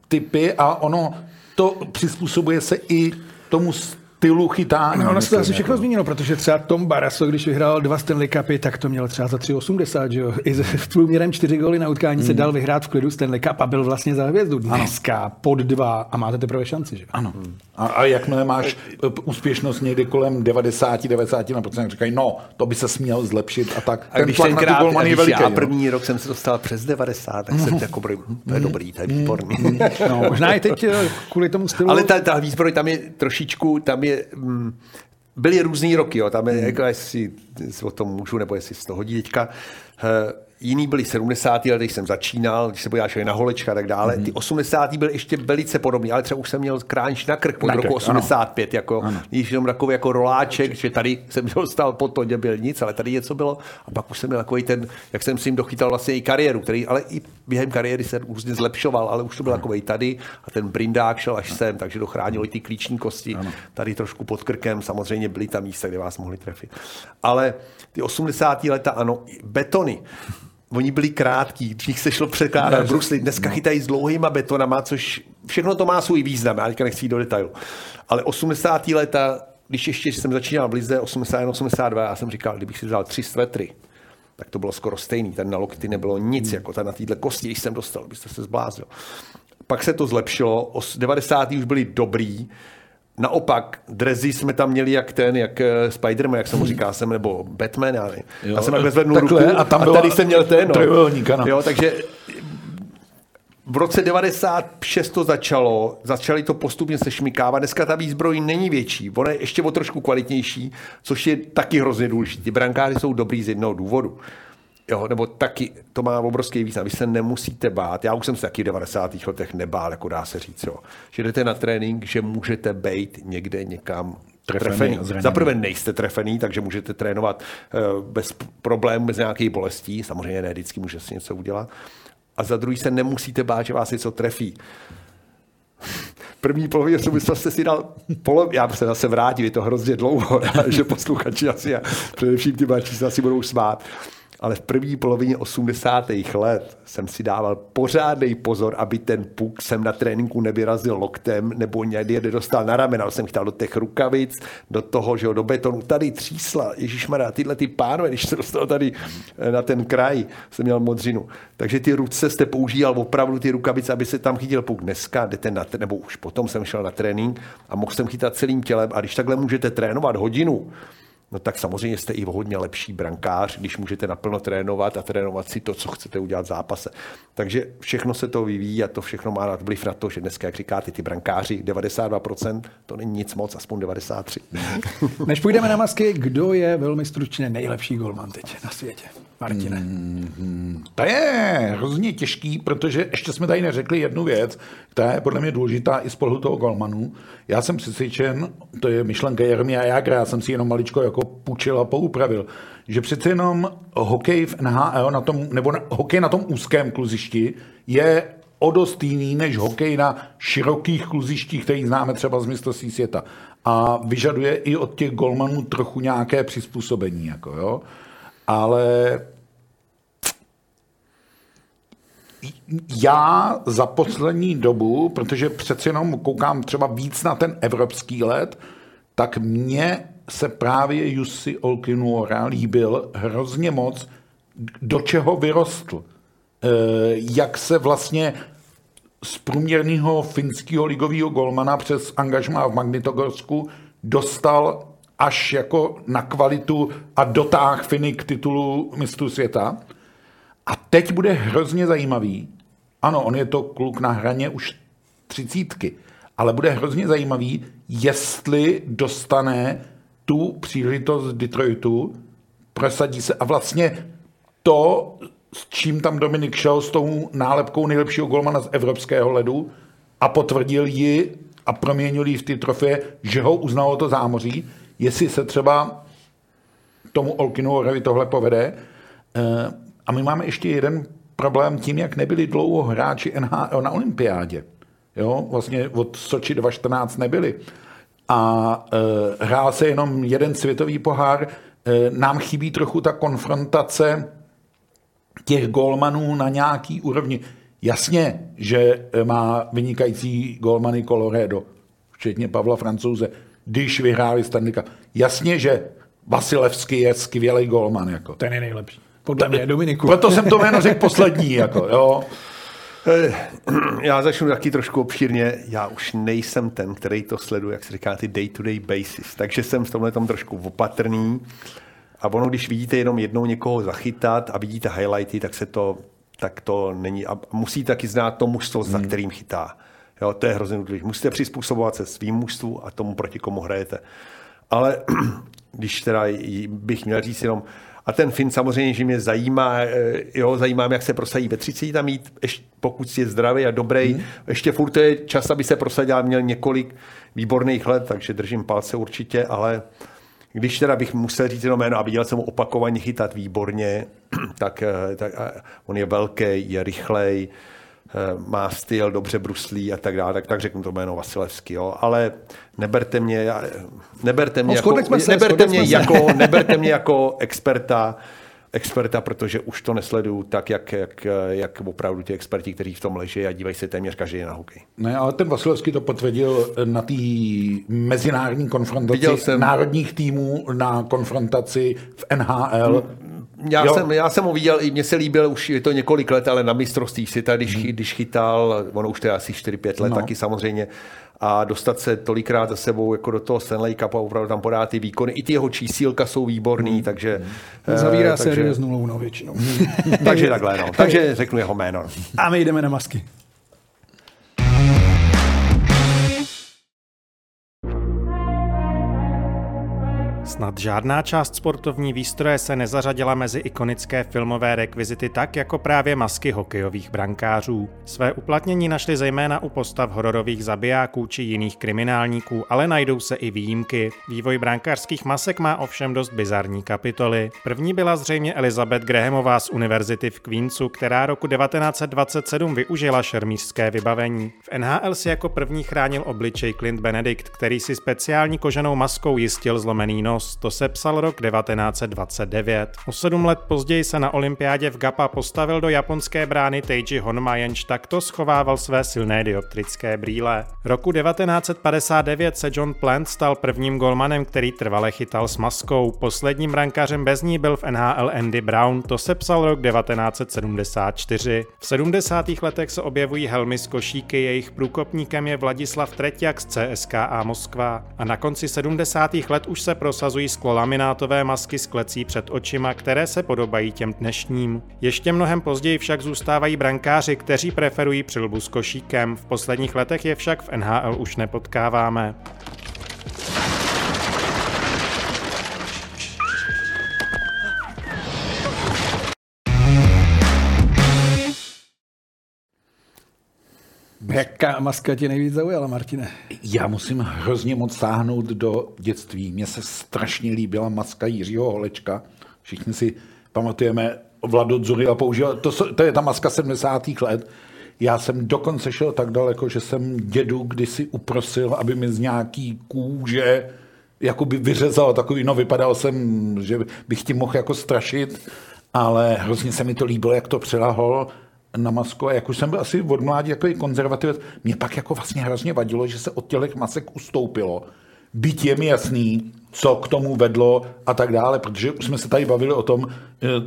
typy a ono to přizpůsobuje se i tomu stylu chytání. No, ono se to asi všechno změnilo, protože třeba Tom Barrasso, když vyhrál 2 Stanley Cupy, tak to měl třeba za 3,80, že jo? I s průměrem 4 góly na utkání se dal vyhrát v klidu Stanley Cup a byl vlastně za hvězdu. Dneska pod 2 a máte teprve šanci, že? Ano. A jakmile máš úspěšnost někde kolem 90-91%, říkají, no, to by se měl zlepšit a tak. A když tenkrát, když já první rok jsem se dostal přes 90, tak jsem jako, to je dobrý, to je výborný. No, možná i teď kvůli tomu stylu. Ale ta výzbroj tam je trošičku, tam je, byly různý roky, jo. Tam je, jestli o tom můžu, nebo jestli z toho hodí teďka. Jiný byly 70. let, když jsem začínal, když se podíváš na holečka a tak dále. Ty 80. byly ještě velice podobný, ale třeba už jsem měl kránič na krk od roku 85, ano. Jako jenom takový jako roláček, že tady jsem dostal pod to, kde byl nic, ale tady něco bylo. A pak už jsem měl takový ten, jak jsem si jim dochytal vlastně i kariéru, který ale i během kariéry se různě zlepšoval, ale už to byl takový tady a ten brindák šel až sem, takže dochránilo i ty klíční kosti. Ano. Tady trošku pod krkem, samozřejmě byly tam místa, kde vás mohli trefit. Ale ty 80. leta, ano, betony. Oni byli krátký, dřív se šlo překládat brusly, dneska chytají s dlouhýma betonama, což všechno to má svůj význam, já teďka nechci jít do detailu. Ale 80. leta, když ještě jsem začínal v lize 81, 82, já jsem říkal, kdybych si vzal 3 svetry, tak to bylo skoro stejný, ten na lokty nebylo nic, jako ta na této kosti, když jsem dostal, byste se zbláznil. Pak se to zlepšilo, 90. už byly dobrý. Naopak, dresy jsme tam měli jak ten, jak Spider-Man, jak se mu říká, jsem, nebo Batman, já nevím. Já jsem takhle zvednul ruku a tady jsem měl ten. No. Jo, takže v roce 96 to začalo, začali to postupně se šmikávat. Dneska ta výzbroj není větší, ona je ještě o trošku kvalitnější, což je taky hrozně důležitý. Brankáři jsou dobrý z jednoho důvodu. Jo, nebo taky, to má obrovský význam. Vy se nemusíte bát. Já už jsem se taky v 90. letech nebál, jako dá se říct. Jo. Že jdete na trénink, že můžete bejt někde někam trefený. Zaprvé nejste trefený, takže můžete trénovat bez problémů, bez nějakých bolestí. Samozřejmě ne, vždycky může si něco udělat. A za druhý se nemusíte bát, že vás něco trefí. První polovině jste si dal já se zase vrátím, je to hrozně dlouho, že posluchači asi a především ty mladší se asi budou smát. Ale v první polovině 80. let jsem si dával pořádný pozor, aby ten puk jsem na tréninku nevyrazil loktem nebo někdy nedostal na ramena. Jsem chytal do těch rukavic, do toho, že jo, do betonu. Tady třísla, ježišmarja, tyhle ty pánové, když se dostal tady na ten kraj, jsem měl modřinu. Takže ty ruce jste používal opravdu ty rukavice, aby se tam chytil puk. Dneska jdete nebo už potom jsem šel na trénink a mohl jsem chytat celým tělem. A když takhle můžete trénovat hodinu, no tak samozřejmě jste i hodně lepší brankář, když můžete naplno trénovat a trénovat si to, co chcete udělat v zápase. Takže všechno se to vyvíjí a to všechno má nadvliv na to, že dneska, jak říkáte, ty brankáři 92%, to není nic moc, aspoň 93%. Než půjdeme na masky, kdo je velmi stručně nejlepší golman teď na světě? Martine. To je hrozně těžký, protože ještě jsme tady neřekli jednu věc, která je podle mě důležitá i z pohledu toho golmanu. Já jsem přesvědčen, to je myšlenka Jeremia Jágra, já jsem si jenom maličko jako půjčil a poupravil, že přece jenom hokej v NHL, hokej na tom úzkém kluzišti je o dost jiný než hokej na širokých kluzištích, který známe třeba z mistrovství světa. A vyžaduje i od těch golmanů trochu nějaké přizpůsobení, jako jo. Ale já za poslední dobu, protože přeci jenom koukám třeba víc na ten evropský let, tak mně se právě Jussi Olkinuora líbil hrozně moc, do čeho vyrostl. Jak se vlastně z průměrného finského ligového golmana přes angažmá v Magnitogorsku dostal až jako na kvalitu a dotáhl Finy k titulu mistrů světa. A teď bude hrozně zajímavý, ano, on je to kluk na hraně už 30, ale bude hrozně zajímavý, jestli dostane tu příležitost Detroitu, prosadí se a vlastně to, s čím tam Dominik šel, s tou nálepkou nejlepšího golmana z evropského ledu a potvrdil ji a proměnil ji v ty trofeje, že ho uznalo to zámoří, jestli se třeba tomu Olkinuorovi tohle povede. A my máme ještě jeden problém tím, jak nebyli dlouho hráči NHL na olympiádě. Jo, vlastně od Soči 2014 nebyli. A hrál se jenom jeden světový pohár. Nám chybí trochu ta konfrontace těch golmanů na nějaký úrovni. Jasně, že má vynikající golmany Colorado, včetně Pavla Francouze, když vyhráli Stanley Cup. Jasně, že Vasilevský je skvělý golman. Jako. Ten je nejlepší. Podle mě, Dominiku. Proto jsem to jméno řekl poslední. Jako, jo. Já začnu taky trošku obšírně. Já už nejsem ten, který to sleduje, jak se říká, ty day-to-day basis. Takže jsem v tomhletom trošku opatrný. A ono, když vidíte jenom jednou někoho zachytat a vidíte highlighty, tak to není. A musíte taky znát to mužstvo, za kterým chytá. Jo, to je hrozně důležité. Musíte přizpůsobovat se svým mužstvu a tomu, proti komu hrajete. Ale když teda bych měl říct jenom, a ten Fin samozřejmě, že mě zajímá, jak se prosadí ve 30 tam jít, pokud je zdravý a dobrý. Ještě furt to je čas, aby se prosadil, měl několik výborných let, takže držím palce určitě, ale když teda bych musel říct jenom jméno a viděl jsem ho opakovaně chytat výborně, tak on je velký, je rychlej, má styl, dobře bruslí a tak dále, tak řeknu to jméno Vasilevský, jo, ale neberte mě jako experta, protože už to nesleduju tak, jak opravdu ti experti, kteří v tom leží a dívají se téměř každý na hokej. Ne, ale ten Vasilevský to potvrdil na té mezinárodní konfrontaci národních týmů, na konfrontaci v NHL. Já jsem ho viděl, i mně se líbil, už je to několik let, ale na mistrovství světa, když chytal, ono už to je asi 4-5 let taky samozřejmě, a dostat se tolikrát za sebou jako do toho Stanley Cupu a opravdu tam podá ty výkony. I ty jeho čísílka jsou výborný, takže... Zavírá série s nulou no většinou. Takže takhle, no. Takže řeknu jeho jméno. A my jdeme na masky. Snad žádná část sportovní výstroje se nezařadila mezi ikonické filmové rekvizity tak, jako právě masky hokejových brankářů. Své uplatnění našly zejména u postav hororových zabijáků či jiných kriminálníků, ale najdou se i výjimky. Vývoj brankářských masek má ovšem dost bizarní kapitoly. První byla zřejmě Elizabeth Grahamová z univerzity v Queensu, která roku 1927 využila šermířské vybavení. V NHL si jako první chránil obličej Clint Benedict, který si speciální koženou maskou jistil zlomený nos. To se psal rok 1929. O 7 let později se na olympiádě v Gapa postavil do japonské brány Teiji Honma, jenž takto schovával své silné dioptrické brýle. Roku 1959 se John Plant stal prvním golmanem, který trvale chytal s maskou. Posledním brankářem bez ní byl v NHL Andy Brown, to se psal rok 1974. V 70. letech se objevují helmy z košíky, jejich průkopníkem je Vladislav Treťák z CSKA Moskva. A na konci 70. let už se prosazují sklolamínátové masky s klecí před očima, které se podobají těm dnešním. Ještě mnohem později však zůstávají brankáři, kteří preferují přilbu s košíkem. V posledních letech je však v NHL už nepotkáváme. Jaká maska tě nejvíc zaujala, Martine? Já musím hrozně moc sáhnout do dětství. Mně se strašně líbila maska Jiřího Holečka. Všichni si pamatujeme, Vladu Dzurila používal. To je ta maska 70. let. Já jsem dokonce šel tak daleko, že jsem dědu kdysi uprosil, aby mi z nějaký kůže jakoby vyřezal takový, no vypadal jsem, že bych tím mohl jako strašit, ale hrozně se mi to líbilo, jak to přelahol na masku, a jak už jsem byl asi od mládí jako konzervativec, mě pak jako vlastně hrozně vadilo, že se od těch masek ustoupilo. Byť je mi jasný, co k tomu vedlo a tak dále, protože už jsme se tady bavili o tom,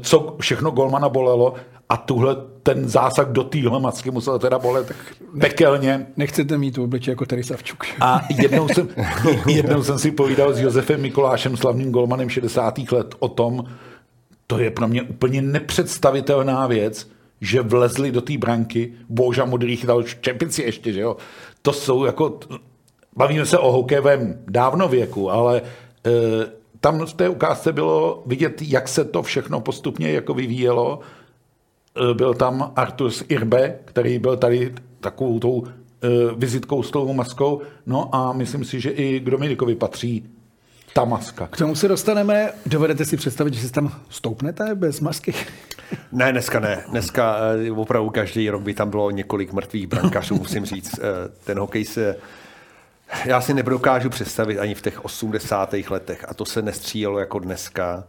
co všechno golmana bolelo, a tuhle ten zásah do téhle macky musel teda bolet pekelně. Nechcete mít v obličeji jako tady Savčuk. A jednou jsem si povídal s Josefem Mikulášem, slavným golmanem 60. let, o tom, to je pro mě úplně nepředstavitelná věc, že vlezli do té branky, Boža Modrý chytal čempici ještě, že jo. To jsou jako, bavíme se o hokejovém dávnověku, ale tam v té ukázce bylo vidět, jak se to všechno postupně jako vyvíjelo. Byl tam Artur Irbe, který byl tady takovou tou vizitkou s tou maskou, no a myslím si, že i k Dominikovi patří ta maska. K tomu se dostaneme. Dovedete si představit, že se tam stoupnete bez masky? Ne, dneska ne. Dneska opravdu každý rok by tam bylo několik mrtvých brankářů, musím říct. Ten hokej se... Já si nedokážu představit ani v těch 80. letech, a to se nestříjelo jako dneska.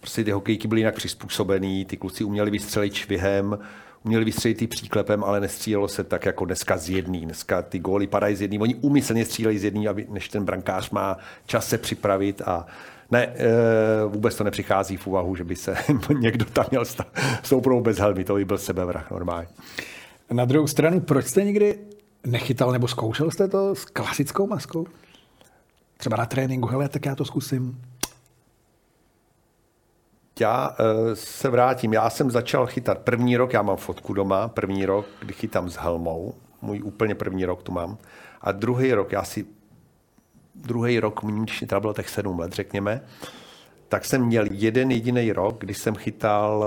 Prostě ty hokejky byly jinak přizpůsobený, ty kluci uměli vystřelit švihem, uměli vystřelit i příklepem, ale nestříjelo se tak jako dneska z jedný. Dneska ty góly padají z jedný, oni úmyslně střílejí z jedný, aby, než ten brankář má čas se připravit a ne, vůbec to nepřichází v úvahu, že by se někdo tam měl stoupnout bez helmy, to by byl sebevrah normálně. Na druhou stranu, proč jste někdy nechytal nebo zkoušel jste to s klasickou maskou? Třeba na tréninku, hele, tak já to zkusím. Já se vrátím. Já jsem začal chytat první rok, já mám fotku doma, první rok, kdy chytám s helmou. Můj úplně první rok tu mám. A druhý rok, když mi bylo těch 7 let, řekněme, tak jsem měl jeden jediný rok, kdy jsem chytal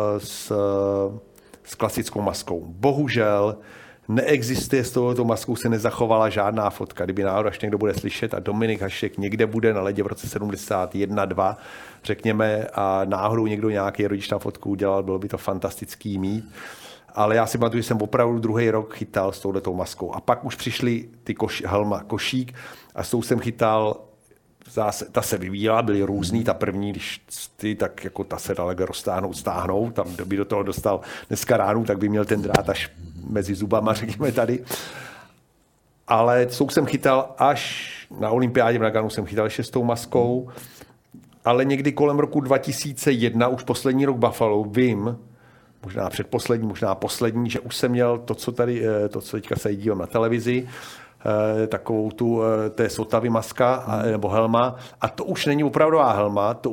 s klasickou maskou. Bohužel neexistuje, s touto maskou se nezachovala žádná fotka. Kdyby náhodou až někdo bude slyšet a Dominik Hašek někde bude na ledě v roce 71-2, řekněme, a náhodou někdo nějaký rodič tam fotku udělal, bylo by to fantastický mít. Ale já si pamatuju, že jsem opravdu druhý rok chytal s touhletou maskou. A pak už přišly ty košík a s tou jsem chytal, ta se vyvíjela, byly různý, ta první, když ty, tak jako ta se dala roztáhnout, stáhnout, tam by do toho dostal dneska ránu, tak by měl ten drát až mezi zubama, řekněme tady. Ale souk jsem chytal až na olympiádě v Naganu, jsem chytal 6. maskou, ale někdy kolem roku 2001, už poslední rok Buffalo, vím, možná předposlední, možná poslední, že už jsem měl to, co teďka se dívám na televizi, takovou tu té sotavy maska nebo helma, a to už není opravdová helma, to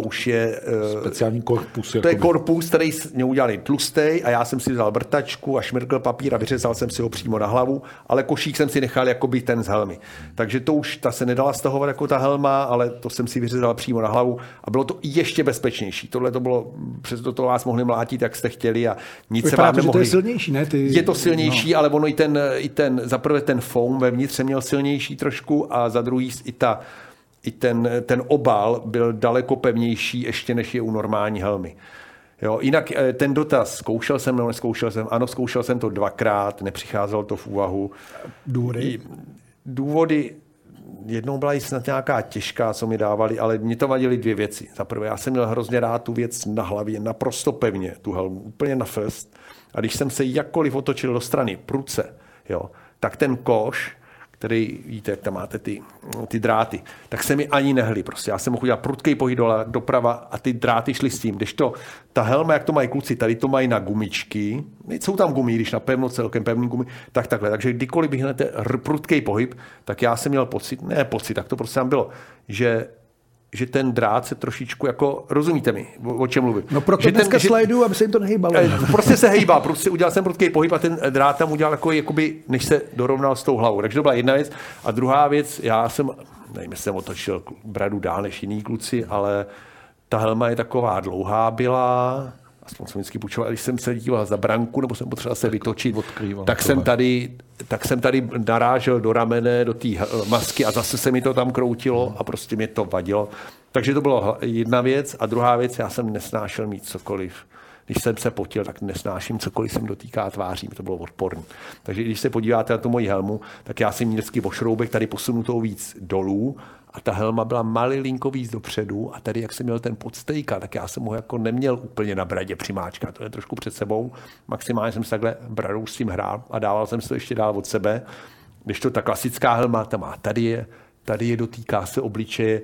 už je speciální korpus. To je korpus, který mě udělali tlustej a já jsem si vzal vrtačku a šmirkl papír a vyřezal jsem si ho přímo na hlavu, ale košík jsem si nechal jakoby ten z helmy. Takže to už, ta se nedala stahovat jako ta helma, ale to jsem si vyřezal přímo na hlavu a bylo to ještě bezpečnější. Tohle to bylo, přesto to vás mohli mlátit, jak jste chtěli a nic se vám nemohli. To je silnější, ne? Je to silnější, no. Ale ono i ten zaprvé ten foam vevnitř se měl silnější trošku a za druhý i ten obal byl daleko pevnější ještě, než je u normální helmy. Jo, jinak ten dotaz, zkoušel jsem nebo neskoušel jsem? Ano, zkoušel jsem to 2krát, nepřicházelo to v úvahu. Důvody? Jednou byla i snad nějaká těžká, co mi dávali, ale mě to vadily 2 věci. Za prvé, já jsem měl hrozně rád tu věc na hlavě, naprosto pevně, tu helmu, úplně na first. A když jsem se jakkoliv otočil do strany, pruce, jo, tak ten koš, který, víte, jak tam máte ty dráty, tak se mi ani nehly. Prostě. Já jsem mohl udělat prudkej pohyb doprava a ty dráty šly s tím. Kdežto ta helma, jak to mají kluci, tady to mají na gumičky, jsou tam gumy, když napevno celkem pevný gumy, tak takhle. Takže kdykoliv vyhnete prudkej pohyb, tak já jsem měl pocit, tak to prostě tam bylo, že ten drát se trošičku jako, rozumíte mi, o čem mluvím. No proto dneska slajdu, aby se jim to nehýbalo. Prostě se hejbá, prostě udělal jsem prudký pohyb a ten drát tam udělal jako, jakoby, než se dorovnal s tou hlavou. Takže to byla jedna věc. A druhá věc, já jsem, nevím, jestli jsem otočil bradu dál než jiní kluci, ale ta helma je taková dlouhá byla, aspoň jsem vždycky půjčoval, když jsem se díval za branku, nebo jsem potřeboval se vytočit, tak jsem tady narážel do ramene, do té masky a zase se mi to tam kroutilo a prostě mě to vadilo. Takže to bylo jedna věc a druhá věc, já jsem nesnášel mít cokoliv. Když jsem se potil, tak nesnáším cokoliv, jsem dotýká tváří, to bylo odporné. Takže když se podíváte na tu moji helmu, tak já jsem měl vždycky ošroubek tady posunutou víc dolů a ta helma byla malilinko víc dopředu a tady, jak jsem měl ten podstejka, tak já jsem ho jako neměl úplně na bradě přimáčka, to je trošku před sebou. Maximálně jsem se takhle bradou s tím hrál a dával jsem se to ještě dál od sebe. Když to ta klasická helma, ta má tady je dotýká se obličeje,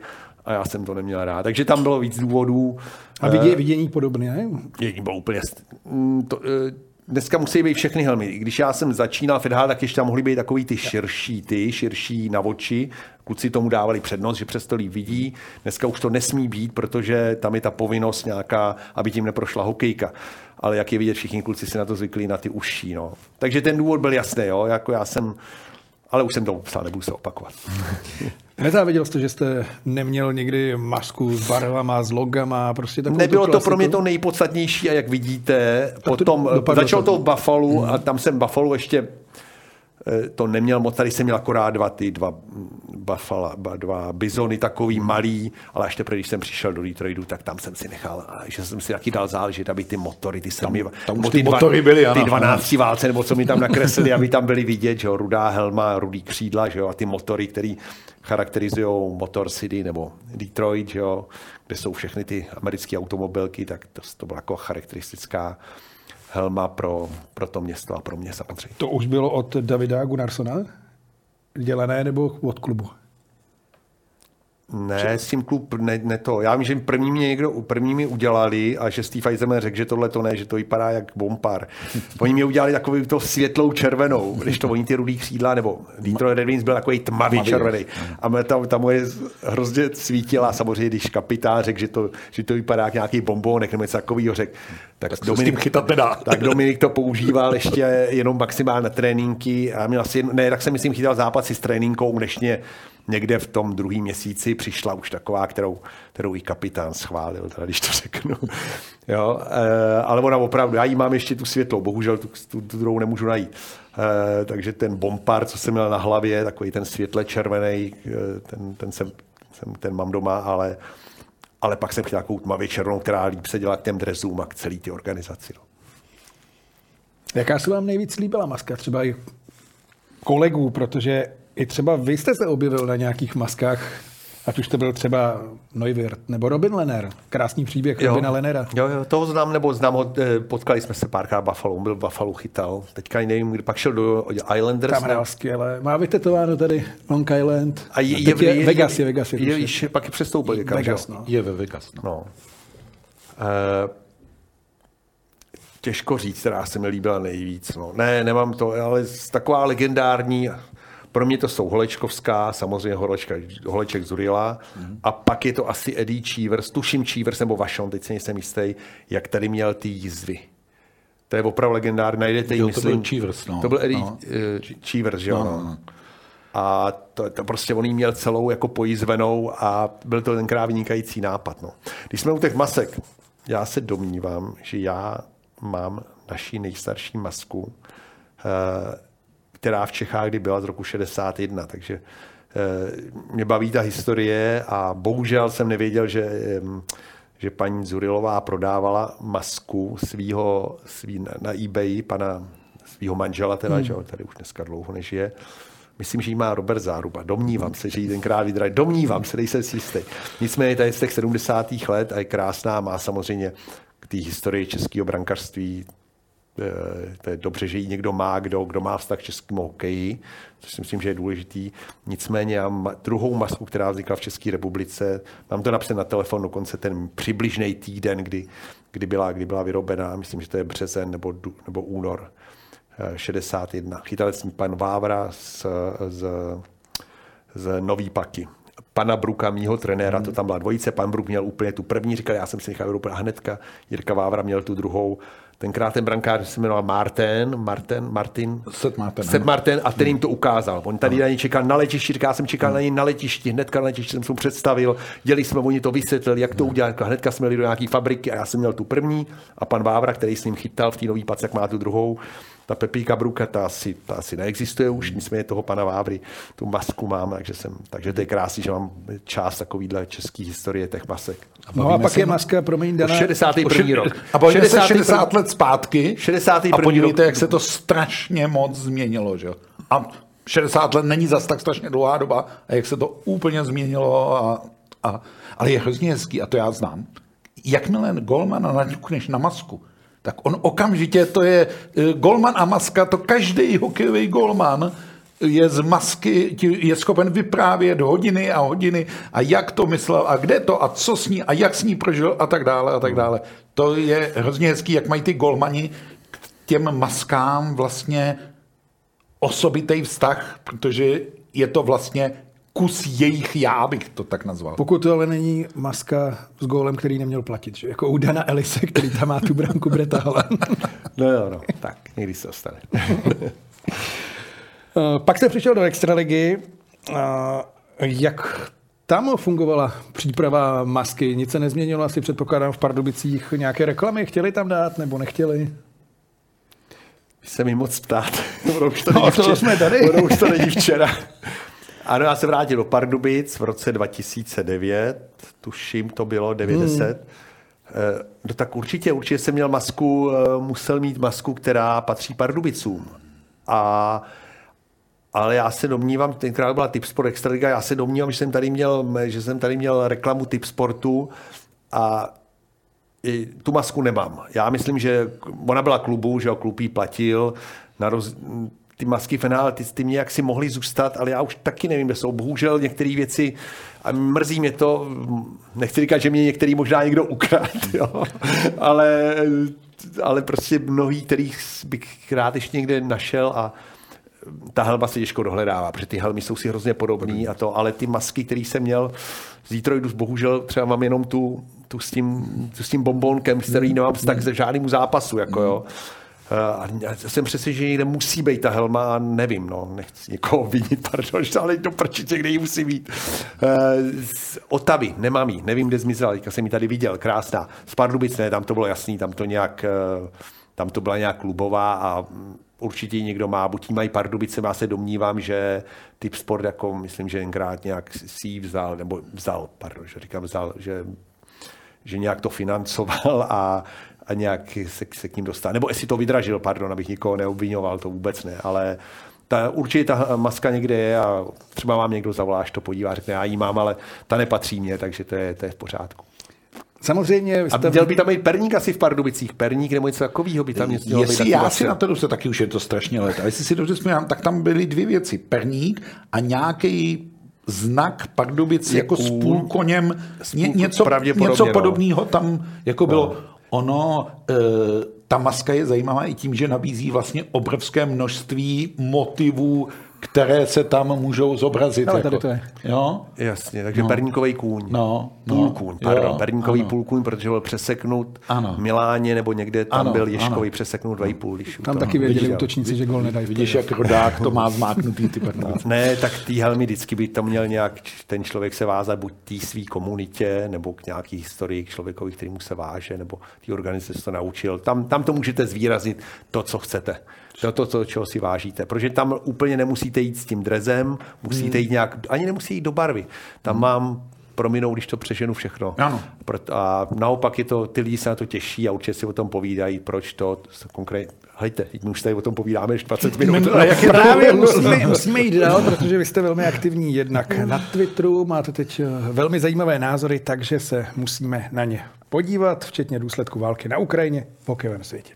a já jsem to neměl rád. Takže tam bylo víc důvodů. A vidění podobné? Vidění bylo úplně... Dneska musí být všechny helmy. I když já jsem začínal fedhát, tak ještě tam mohly být takový ty širší na oči. Kluci tomu dávali přednost, že přesto líp vidí. Dneska už to nesmí být, protože tam je ta povinnost nějaká, aby tím neprošla hokejka. Ale jak je vidět, všichni kluci si na to zvykli, na ty uší. No. Takže ten důvod byl jasný. Jo? Jako já jsem... Ale už jsem to psal, nebudu se opakovat. Nezáviděl jste, že jste neměl někdy masku s barvama, s logama, prostě takovou. Nebylo to pro mě to nejpodstatnější a jak vidíte, potom začalo to v Buffalo a tam jsem Buffalo ještě to neměl moc, tady jsem měl akorát dva bizony takový malý, ale až teprve, když jsem přišel do Detroitu, tak tam jsem si nechal, že jsem si taky dal záležit, aby ty motory, ty sami, ty 12 válce, nebo co mi tam nakreslili, aby tam byly vidět, že jo, rudá helma, rudý křídla, že jo, a ty motory, který charakterizují Motor City nebo Detroit, že jo, kde jsou všechny ty americké automobilky, tak to byla jako charakteristická helma pro to město a pro mě samozřejmě. To už bylo od Davida Gunnarsona dělané nebo od klubu? Ne, s tím klub ne to. Já vím, že první mi udělali a že Steve Eisenman řekl, že tohle to ne, že to vypadá jak bompar. Oni mi udělali takovou to světlou červenou, když to oni ty rudý křídla, nebo Detroit Red Wings byl takový tmavý červený. A ta moje hrozně svítila. Samozřejmě, když kapitán řekl, že to vypadá jak nějaký bombonek nebo něco takového, řekl. Tak Dominik to používal ještě jenom maximálně na tréninky. A měl asi, ne, tak jsem myslím chytal západ si s tréninkou, dnešně někde v tom druhém měsíci přišla už taková, kterou i kapitán schválil, teda, když to řeknu. Jo, ale ona opravdu, já jí mám ještě tu světlou, bohužel tu druhou nemůžu najít. Takže ten bompar, co jsem měl na hlavě, takový ten světle červený, ten mám doma, ale pak jsem chtěl takovou tmavě červenou, která líp se dělá k těm dresům a k celý ty organizaci. No. Jaká se vám nejvíc líbila maska? Třeba i kolegů, protože i třeba vy jste se objevil na nějakých maskách, ať už to byl třeba Neuwirth nebo Robin Lehner. Krásný příběh Robina Lehnera. Jo, toho znám, nebo znám ho, potkali jsme se párkrát Buffalo, on byl v Buffalo, chytal. Teďka nevím, kdy pak šel do Islanders. Tam hrál skvěle, má vytetováno tady Long Island. A je Vegas, je pak je přestoupil někam, že jo? Je ve Vegas, no. Těžko říct, která se mi líbila nejvíc. No. Ne, nemám to, ale taková legendární... Pro mě to jsou Holečkovská, samozřejmě Holeček Zurila, a pak je to asi Eddie Cheevers, tuším Cheevers nebo Vachon, teď se nejsem jistý, jak tady měl ty jízvy. To je opravdu legendární, najdete ji, myslím. To byl Cheevers, no. To byl Eddie Cheevers, že jo? No. A to prostě on jí měl celou jako pojízvenou a byl to tenkrát vynikající nápad. No. Když jsme u těch masek, já se domnívám, že já mám naši nejstarší masku, která v Čechách kdy byla z roku 61, takže mě baví ta historie a bohužel jsem nevěděl, že paní Zurilová prodávala masku svýho na eBayi, pana svýho manžela, teda, že on tady už dneska dlouho nežije. Myslím, že jí má Robert Záruba. Domnívám se, že jí tenkrát vydrali. Domnívám se, nejsem si jistý. Nicméně tady z těch 70. let a je krásná, má samozřejmě k té historii českého brankařství. To je dobře, že ji někdo má, kdo má vztah k českému hokeji, což si myslím, že je důležitý. Nicméně já mám druhou masku, která vznikla v České republice. Mám to napsat na telefon, dokonce ten přibližný týden, kdy byla vyrobená. Myslím, že to je březen nebo únor 61. Chytalec pan Vávra z Nový Paky. Pana Bruka, mýho trenéra, to tam byla dvojice. Pan Bruk měl úplně tu první, říkal, já jsem si nechal vyrobit hnedka. Jirka Vávra měl tu druhou. Tenkrát ten brankář se jmenoval Seth Martin a ten jim to ukázal. On tady na něj čekal na letišti, říká, já jsem čekal na něj na letišti, hnedka na letišti jsem se mu představil, dělali jsme, oni to vysvětlili, jak to udělat, hnedka jsme jeli do nějaký fabriky a já jsem měl tu první a pan Vávra, který s ním chytal v té Nový Pace, jak má tu druhou. Ta Pepíka Bruka, ta asi neexistuje už, nicméně toho pana Vávry, tu masku mám, takže to je krásný, že mám část takovýhle české historie těch masek. No a pak je maska, promiň, Dana. 61. rok. A bavíme se 60 let zpátky 61. a podívejte, jak se to strašně moc změnilo, že jo? A 60 let není zas tak strašně dlouhá doba a jak se to úplně změnilo, ale je hrozně hezký a to já znám. Jakmile golmana naťukneš na masku, tak on okamžitě, to je golman a maska, to každý hokejový golman je z masky, je schopen vyprávět hodiny a hodiny a jak to myslel a kde to a co s ní a jak s ní prožil a tak dále a tak dále. To je hrozně hezký, jak mají ty golmani k těm maskám vlastně osobitý vztah, protože je to vlastně kus jejich já, bych to tak nazval. Pokud to ale není maska s gólem, který neměl platit, že? Jako u Dana Elise, který tam má tu branku Breta Holanda. No, tak, někdy se ostane. Pak jste přišel do Extraligy. Jak tam fungovala příprava masky? Nic se nezměnilo, asi předpokládám v Pardubicích nějaké reklamy. Chtěli tam dát nebo nechtěli? Se mi moc ptát. Už to není včera. Ano, já se vrátil do Pardubic v roce 2009, tuším to bylo, 90. Tak určitě jsem měl masku, musel mít masku, která patří Pardubicům. Ale já se domnívám, tenkrát byla Tipsport Extraliga, já se domnívám, že jsem tady měl reklamu Tipsportu a tu masku nemám. Já myslím, že ona byla klubu, že klub jí platil, ty masky ty mě jaksi mohly zůstat, ale já už taky nevím, kde jsou. Bohužel některé věci, a mrzí mě to, nechci říkat, že mě některý možná někdo ukradl, ale prostě mnohý, kterých bych rád ještě někde našel a ta helma se těžko dohledává, protože ty helmy jsou si hrozně podobný a to, ale ty masky, které jsem měl z Detroitu, bohužel třeba mám jenom tu s tím bombónkem, který nemám vztah ze žádnému zápasu, jako jo. Já jsem přesvědčen, že někde musí být ta helma a nevím, nechci někoho vinit, pardon, ale to prčitě, kde ji musí být. Z Otavy, nemám ji, nevím, kde zmizela, teďka jsem ji tady viděl, krásná. Z Pardubic ne, tam to bylo jasný, tam to byla nějak klubová a určitě někdo má, buď jí mají Pardubice, já se domnívám, že Tipsport, jako myslím, že tenkrát nějak si ji vzal, nebo že nějak to financoval a nějak se k ním dostal. Nebo jestli to vydražil, pardon, abych nikoho neobvinoval, to vůbec ne, ale určitě ta maska někde je a třeba vám někdo zavolá, až to podívá, řekne, já ji mám, ale ta nepatří mně, takže to je v pořádku. Samozřejmě. A měl by tam být perník asi v Pardubicích, perník nebo něco takového by tam něco. Jestli já si na to dostal, taky už je to strašně let. A jestli si dobře vzpomínám, tak tam byly dvě věci. Perník a nějaký znak Pardubic jako s půlkoněm, něco podobného tam jako bylo. Ono, ta maska je zajímavá i tím, že nabízí vlastně obrovské množství motivů, které se tam můžou zobrazit. Ale tady to je. Jo? Jasně, takže perníkový kůň. Půlkůň, pardon. Perníkový půlkůň, protože byl přeseknut v Miláně nebo někde tam byl Ješkový přeseknut 2,5. Tam taky věděli útočníci, že gol nedají. Vidíš, jak rodák to má zmáknutý ty perníky. Ne, tak ty helmy vždycky by tam měl nějak, ten člověk se vázat buď té své komunitě nebo k nějaký historii člověkovi, který mu se váže, nebo té organizace to naučil. Tam to můžete zvýraznit to, co chcete. To, čeho si vážíte. Protože tam úplně nemusíte jít s tím drezem, musíte jít nějak, ani nemusí jít do barvy. Tam mám prominou, když to přeženu všechno. Ano. A naopak ty lidi se na to těší a určitě si o tom povídají, proč to konkrétně. Hejte, my už tady o tom povídáme už 20 minut. Právě musíme jít dál, protože vy jste velmi aktivní jednak na Twitteru, máte teď velmi zajímavé názory, takže se musíme na ně podívat, včetně důsledku války na Ukrajině v hokejovém světě.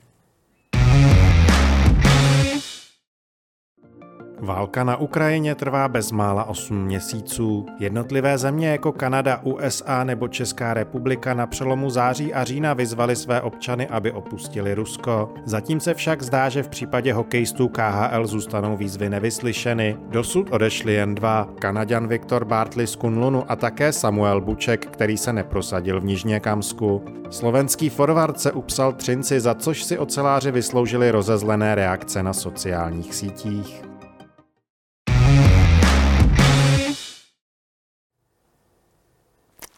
Válka na Ukrajině trvá bezmála 8 měsíců. Jednotlivé země jako Kanada, USA nebo Česká republika na přelomu září a října vyzvali své občany, aby opustili Rusko. Zatím se však zdá, že v případě hokejistů KHL zůstanou výzvy nevyslyšeny. Dosud odešli jen 2. Kanaďan Viktor Bartli z Kunlunu a také Samuel Buček, který se neprosadil v Nižněkamsku. Slovenský forward se upsal Třinci, za což si oceláři vysloužili rozezlené reakce na sociálních sítích.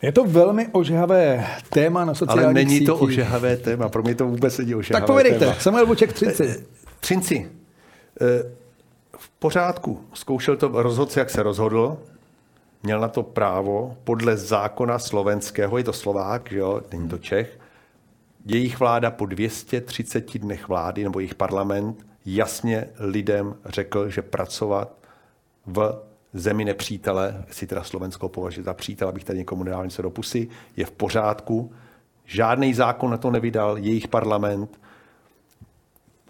Je to velmi ožehavé téma na sociálních sítích. Ale není to ožehavé téma, pro mě to vůbec není ožehavé. Tak povědejte, Samuel Buček, Třinci. Třinci, v pořádku, zkoušel to rozhodce, jak se rozhodl, měl na to právo, podle zákona slovenského, je to Slovák, že jo? Není to Čech, jejich vláda po 230 dnech vlády, nebo jejich parlament, jasně lidem řekl, že pracovat v zemi nepřítele, si teda Slovensko považuje za přítel, abych tady někomu nedal něco do pusy, je v pořádku. Žádný zákon na to nevydal, jejich parlament.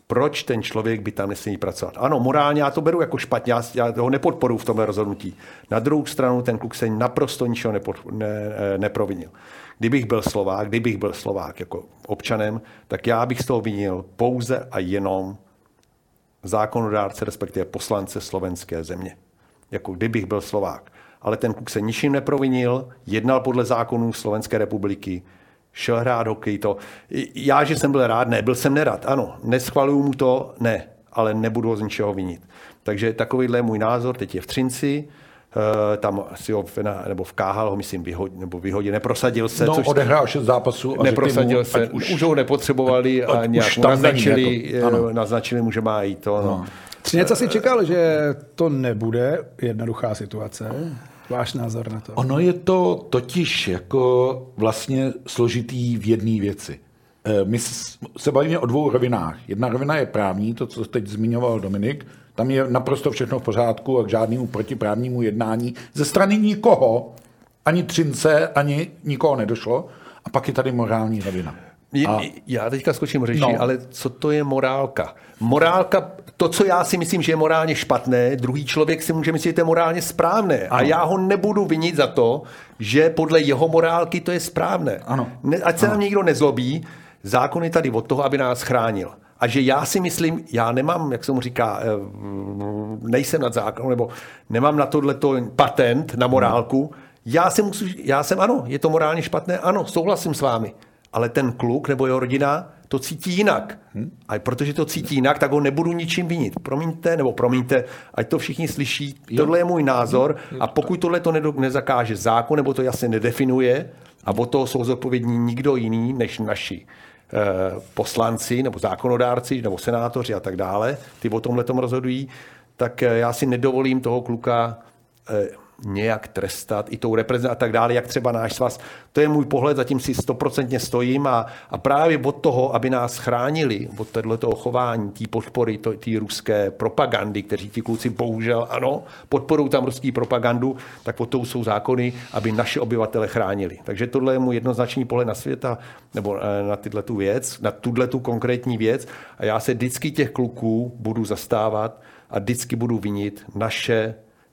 proč ten člověk by tam nesměl pracovat. Ano, morálně já to beru jako špatně, já ho nepodporuji v tomhle rozhodnutí. Na druhou stranu ten kluk se naprosto ničeho neprovinil. Kdybych byl Slovák jako občanem, tak já bych z toho vinil pouze a jenom zákonodárce, respektive poslance slovenské země. Jako kdybych byl Slovák. Ale ten kluk se ničím neprovinil, jednal podle zákonů Slovenské republiky, šel hrát hokej to. Já, že jsem byl rád, ne, byl jsem nerad, ano. Neschvaluju mu to, ne, ale nebudu ho z ničeho vinit. Takže takovýhle je můj názor, teď je v Třinci, tam si ho, nebo vkáhal ho, myslím, vyhodil, neprosadil se. No, odehrál 6 zápasů. Neprosadil se, už ho nepotřebovali a nějak naznačili mu, že má jít to. No. Třinec asi čekal, že to nebude jednoduchá situace. Váš názor na to? Ono je to totiž jako vlastně složitý v jedné věci. My se bavíme o dvou rovinách. Jedna rovina je právní, to, co teď zmiňoval Dominik. Tam je naprosto všechno v pořádku a k žádnému protiprávnímu jednání ze strany nikoho, ani Třince, ani nikoho nedošlo. A pak je tady morální rovina. Já teďka skočím řeči, no. Ale co to je morálka? Morálka, to, co já si myslím, že je morálně špatné, druhý člověk si může myslet, že to je morálně správné. Ano. A já ho nebudu vinit za to, že podle jeho morálky to je správné. Ano. Ať se nám někdo nezlobí, zákon je tady od toho, aby nás chránil. A že já si myslím, já nemám, jak se mu říká, nejsem nad zákon, nebo nemám na tohleto patent, na morálku. Já jsem, ano, je to morálně špatné, ano, souhlasím s vámi. Ale ten kluk nebo jeho rodina to cítí jinak. A protože to cítí jinak, tak ho nebudu ničím vinit. Promiňte, ať to všichni slyší. Tohle je můj názor. A pokud tohle to nezakáže zákon, nebo to jasně nedefinuje, a od toho jsou zodpovědní nikdo jiný než naši poslanci, nebo zákonodárci, nebo senátoři a tak dále, ty o tomhle tom rozhodují, tak já si nedovolím toho kluka nějak trestat, i tou reprezentací a tak dále, jak třeba náš svaz. To je můj pohled, zatím si 100% stojím a právě od toho, aby nás chránili od tohoto chování, té podpory, té ruské propagandy, kteří ti kluci bohužel, ano, podporují tam ruský propagandu, tak od toho jsou zákony, aby naše obyvatele chránili. Takže tohle je můj jednoznačný pohled na světa, nebo na tyhletu věc, na tuhletu konkrétní věc a já se vždycky těch kluků budu zastávat a vždycky budu vinit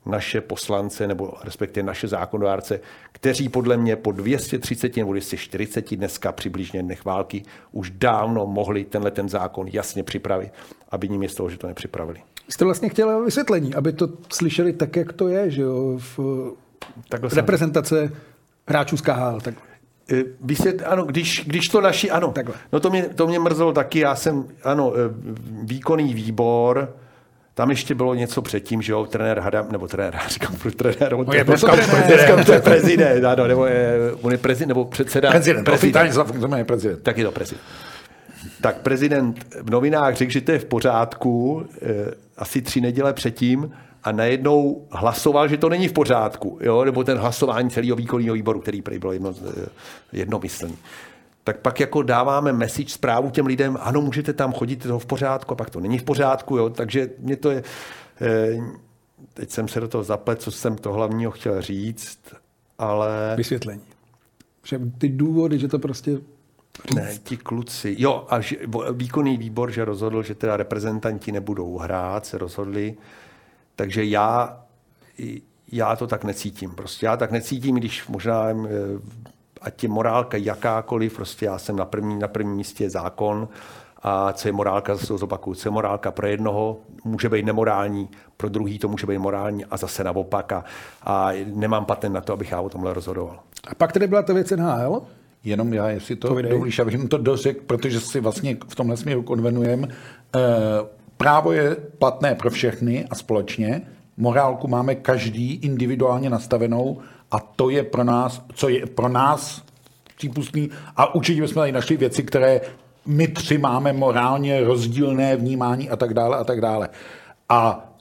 naše poslance, nebo respektive naše zákonodárce, kteří podle mě po 230 nebo 240 dneska přibližně dnech války už dávno mohli ten zákon jasně připravit, aby ním je z toho, že to nepřipravili. Jste vlastně chtěli vysvětlení, aby to slyšeli tak, jak to je, že jo, reprezentace hráčů z KHL, tak... Ano, když to naši, ano, takhle. No to mě mrzelo taky, já jsem, ano, výkonný výbor. Tam ještě bylo něco předtím, že jo, trenér Hadam, nebo trenér, říkám, prezident, ano, nebo on je prezident, nebo předseda. Prezident. Tak je to prezident. Tak prezident v novinách řekl, že to je v pořádku, asi 3 neděle předtím, a najednou hlasoval, že to není v pořádku, jo, nebo ten hlasování celého výkonného výboru, který byl jednomyslný. Tak pak jako dáváme message, zprávu těm lidem, ano, můžete tam chodit, to v pořádku, a pak to není v pořádku, jo, takže mě to je... Teď jsem se do toho zaplet, co jsem to hlavního chtěl říct, ale... Vysvětlení. Že ty důvody, že to prostě... Ne, ti kluci. Jo, a výkonný výbor, že rozhodl, že teda reprezentanti nebudou hrát, se rozhodli, takže já to tak necítím. Prostě já tak necítím, když možná... Ať je morálka jakákoliv, prostě já jsem na prvním místě zákon a co je morálka, zase zopakuju, co je morálka pro jednoho, může být nemorální, pro druhý to může být morální a zase naopak a nemám patent na to, abych já o tomhle rozhodoval. A pak tedy byla ta věc NHL? Jenom já, jestli to dovolíš, abych jim to dořekl, protože si vlastně v tomhle směru konvenujeme. Právo je platné pro všechny a společně, morálku máme každý individuálně nastavenou. A to je pro nás, co je pro nás přípustný. A určitě bychom tady našli věci, které my 3 máme morálně rozdílné vnímání a tak dále a tak dále. A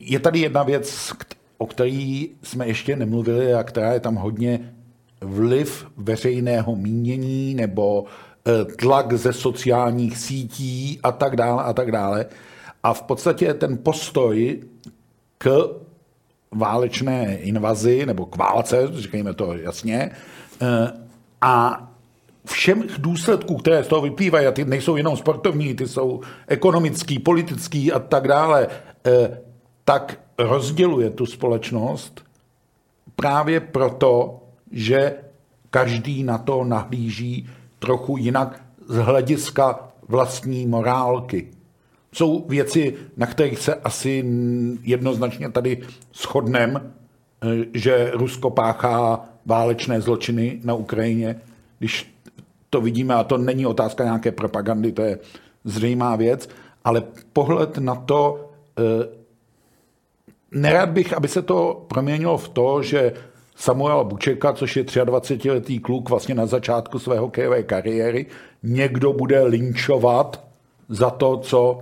je tady jedna věc, o které jsme ještě nemluvili a která je tam hodně vliv veřejného mínění nebo tlak ze sociálních sítí a tak dále a tak dále. A v podstatě ten postoj k válečné invazi, nebo k válce, říkejme to jasně, a všem důsledků, které z toho vyplývají, a ty nejsou jenom sportovní, ty jsou ekonomický, politický a tak dále, tak rozděluje tu společnost právě proto, že každý na to nahlíží trochu jinak z hlediska vlastní morálky. Jsou věci, na kterých se asi jednoznačně tady shodneme, že Rusko páchá válečné zločiny na Ukrajině, když to vidíme, a to není otázka nějaké propagandy, to je zřejmá věc, ale pohled na to, nerad bych, aby se to proměnilo v to, že Samuela Bučeka, což je 23-letý kluk vlastně na začátku své hokejové kariéry, někdo bude linčovat za to, co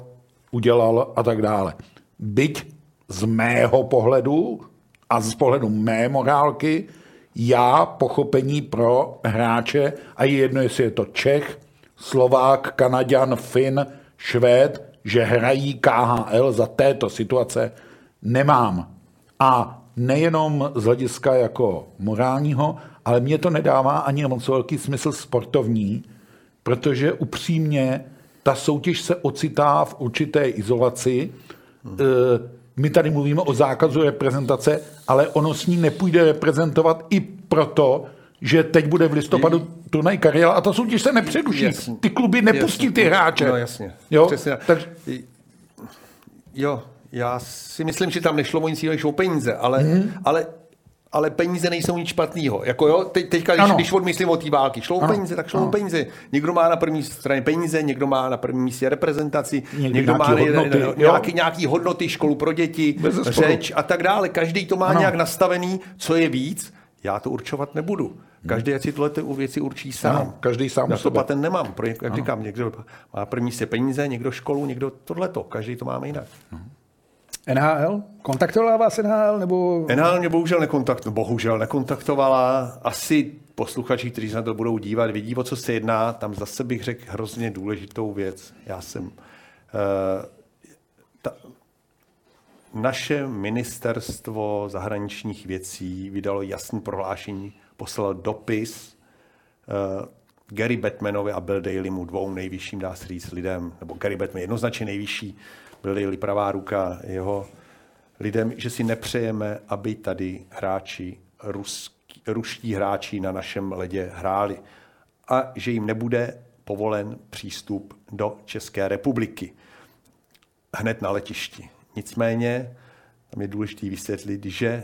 udělal a tak dále. Byť z mého pohledu a z pohledu mé morálky já pochopení pro hráče, a je jedno, jestli je to Čech, Slovák, Kanaďan, Fin, Švéd, že hrají KHL za této situace nemám. A nejenom z hlediska jako morálního, ale mně to nedává ani moc velký smysl sportovní, protože upřímně ta soutěž se ocitá v určité izolaci. My tady mluvíme o zákazu reprezentace, ale ono s ní nepůjde reprezentovat i proto, že teď bude v listopadu turnaj Karjala a ta soutěž se nepředuší. Jasně, ty kluby nepustí ty hráče. No jasně. Jo? Přesně. Tak... Jo, já si myslím, že tam nešlo o nic jiného o peníze, ale peníze nejsou nic špatného. Jako jo, teďka, když odmyslím o té války, šlo o peníze, tak šlo o peníze. Někdo má na první straně peníze, někdo má na první místě reprezentaci, někdo má nějaké hodnoty, školu pro děti, řeč a tak dále. Každý to má nějak nastavený, co je víc, já to určovat nebudu. Každý si tyhle věci určí sám. Ano, každý sám. Já to patent nemám. Jak říkám, někdo má na první místě peníze, někdo školu, někdo tohleto. Každý to máme jinak. Ano. NHL? Kontaktovala vás NHL? Nebo... NHL mě bohužel nekontaktovala. Asi posluchači, kteří se na to budou dívat, vidí, o co se jedná. Tam zase bych řekl hrozně důležitou věc. Já jsem... Naše ministerstvo zahraničních věcí vydalo jasné prohlášení, poslalo dopis Gary Batmanovi a Bill Daleymu, dvou nejvyšším, dá se říct, lidem, nebo Gary Batman jednoznačně nejvyšší, Bill Daly pravá ruka jeho lidem, že si nepřejeme, aby tady hráči, ruští hráči na našem ledě hráli a že jim nebude povolen přístup do České republiky hned na letišti. Nicméně tam je důležité vysvětlit, že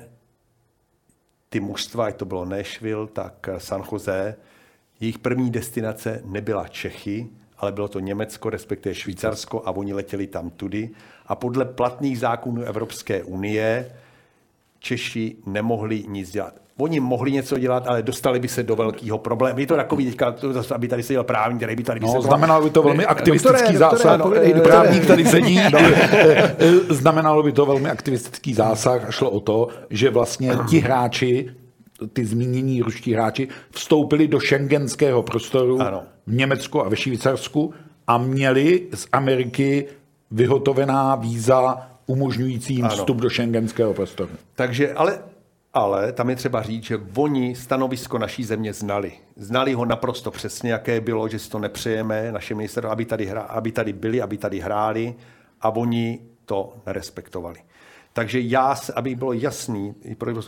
ty mužstva, jak to bylo Nashville, tak San Jose, jejich první destinace nebyla Čechy, ale bylo to Německo, respektive Švýcarsko, a oni letěli tam tudy. A podle platných zákonů Evropské unie Češi nemohli nic dělat. Oni mohli něco dělat, ale dostali by se do velkého problému. Je to takový teďka, aby tady seděl právník, který by tady vysvětlal. No, znamenalo by to velmi aktivistický zásah. Právník tady sedí. Znamenalo by to velmi aktivistický zásah a šlo o to, že vlastně ti hráči, ty zmínění ruští hráči, vstoupili do šengenského prostoru v Německu a ve Švýcarsku a měli z Ameriky vyhotovená víza umožňující jim vstup do šengenského prostoru. Takže, ale tam je třeba říct, že oni stanovisko naší země znali. Znali ho naprosto přesně, jaké bylo, že si to nepřejeme, naše ministerstvo, aby tady byli, aby tady hráli, a oni to nerespektovali. Takže já, aby bylo jasný,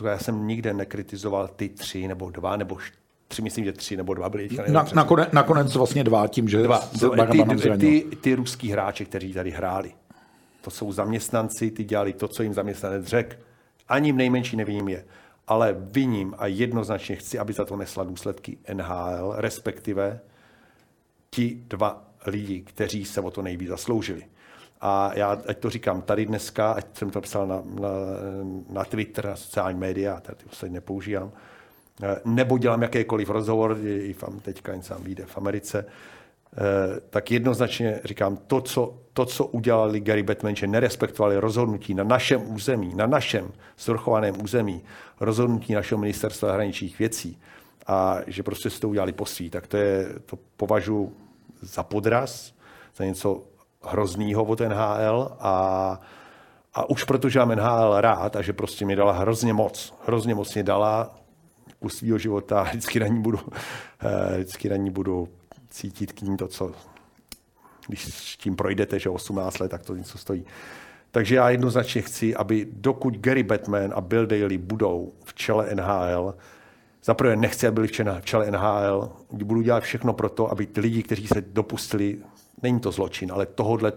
já jsem nikde nekritizoval ty tři nebo dva byli. Nakonec vlastně dva tím, že... Ty ruský hráči, kteří tady hráli, to jsou zaměstnanci, ty dělali to, co jim zaměstnanec řekl. Ani nejmenší neviním je, ale viním a jednoznačně chci, aby za to nesla důsledky NHL, respektive ti dva lidi, kteří se o to nejvíc zasloužili. A já, ať to říkám tady dneska, ať jsem to psal na Twitter, na sociální média, tady se nepoužívám, nebo dělám jakýkoliv rozhovor, i teďka jen sám vyjde v Americe, tak jednoznačně říkám, to, co udělali Gary Batman, že nerespektovali rozhodnutí na našem území, na našem svrchovaném území, rozhodnutí našeho ministerstva zahraničních věcí, a že prostě se to udělali posví, tak to považuji za podraz, za něco hroznýho od NHL, a už protože mám NHL rád a že prostě mi dala hrozně moc mě dala, kus svého života, vždycky na ní budu cítit k ní to, co když s tím projdete, že 18 let, tak to něco stojí. Takže já jednoznačně chci, aby dokud Gary Batman a Bill Daly budou v čele NHL, zaprvé nechci, aby byli v čele NHL, budu dělat všechno pro to, aby ty lidi, kteří se dopustili, není to zločin, ale tohodle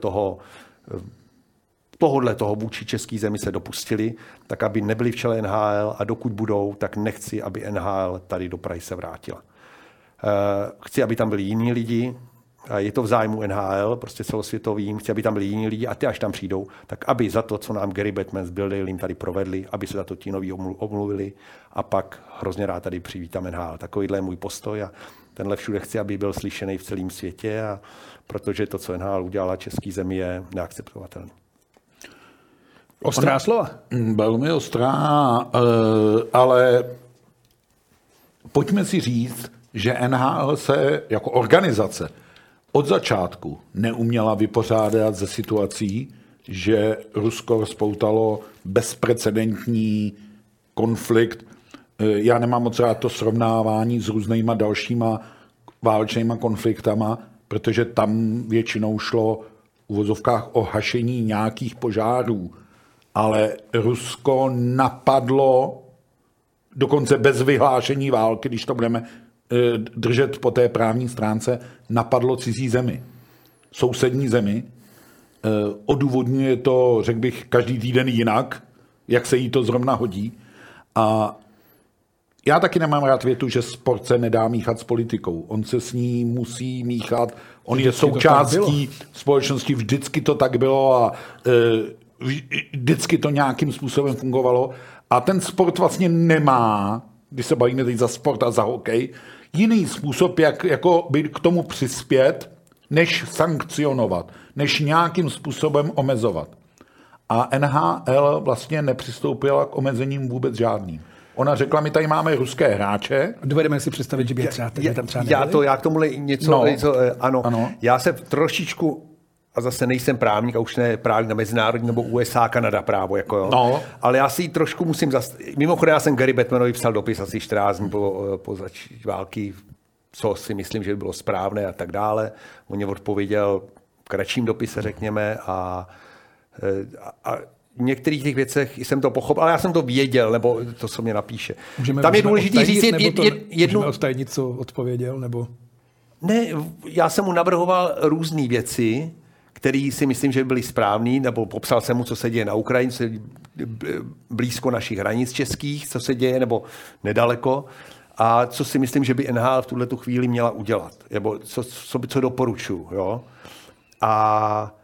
toho vůči české zemi se dopustili, tak aby nebyli v čele NHL a dokud budou, tak nechci, aby NHL tady do Prahy se vrátila. Chci, aby tam byli jiní lidi, je to v zájmu NHL, prostě celosvětovým, chci, aby tam byli jiní lidi a ty, až tam přijdou, tak aby za to, co nám Gary Batman s Bill Dalym tady provedli, aby se za to ti noví omluvili a pak hrozně rád tady přivítám NHL. Takovýhle je můj postoj a tenhle všude chci, aby byl slyšený v celém světě, a protože to, co NHL udělala český zemi, je neakceptovatelné. Ostrá slova? Velmi ostrá, ale pojďme si říct, že NHL se jako organizace od začátku neuměla vypořádat se situací, že Rusko rozpoutalo bezprecedentní konflikt. Já nemám moc rád to srovnávání s různýma dalšíma válečnýma konfliktama, protože tam většinou šlo v uvozovkách o hašení nějakých požárů. Ale Rusko napadlo dokonce bez vyhlášení války, když to budeme držet po té právní stránce, napadlo cizí zemi, sousední zemi. Odůvodňuje to, řekl bych, každý týden jinak, jak se jí to zrovna hodí. A já taky nemám rád větu, že sport se nedá míchat s politikou. On se s ní musí míchat, on vždycky je součástí společnosti, vždycky to tak bylo a vždycky to nějakým způsobem fungovalo. A ten sport vlastně nemá, když se bavíme teď za sport a za hokej, jiný způsob, jak jako by k tomu přispět, než sankcionovat, než nějakým způsobem omezovat. A NHL vlastně nepřistoupila k omezením vůbec žádným. Ona řekla, my tady máme ruské hráče. Dovedeme si představit, že by třeba teď tam třeba nebyli? Já k tomu něco... No. Ano. Já se trošičku... A zase nejsem právník, a už ne právník na mezinárodní nebo USA, Kanada právo. Jako jo. No. Ale já si trošku musím mimochodem, já jsem Gary Batmanovi psal dopis asi 14 dní po začátku války, co si myslím, že by bylo správné a tak dále. On mě odpověděl v kratším dopise, řekněme. A v některých těch věcech jsem to pochopil, ale já jsem to věděl, nebo to, co mě napíše. Tam je důležité říct jednu... Můžeme odtajnit, co odpověděl? Nebo... Ne, já jsem mu navrhoval různé věci, který si myslím, že byli správný, nebo popsal jsem mu, co se děje na Ukrajině, co se děje blízko našich hranic českých, co se děje, nebo nedaleko, a co si myslím, že by NHL v tuhletu chvíli měla udělat, nebo co doporučuji. Jo? A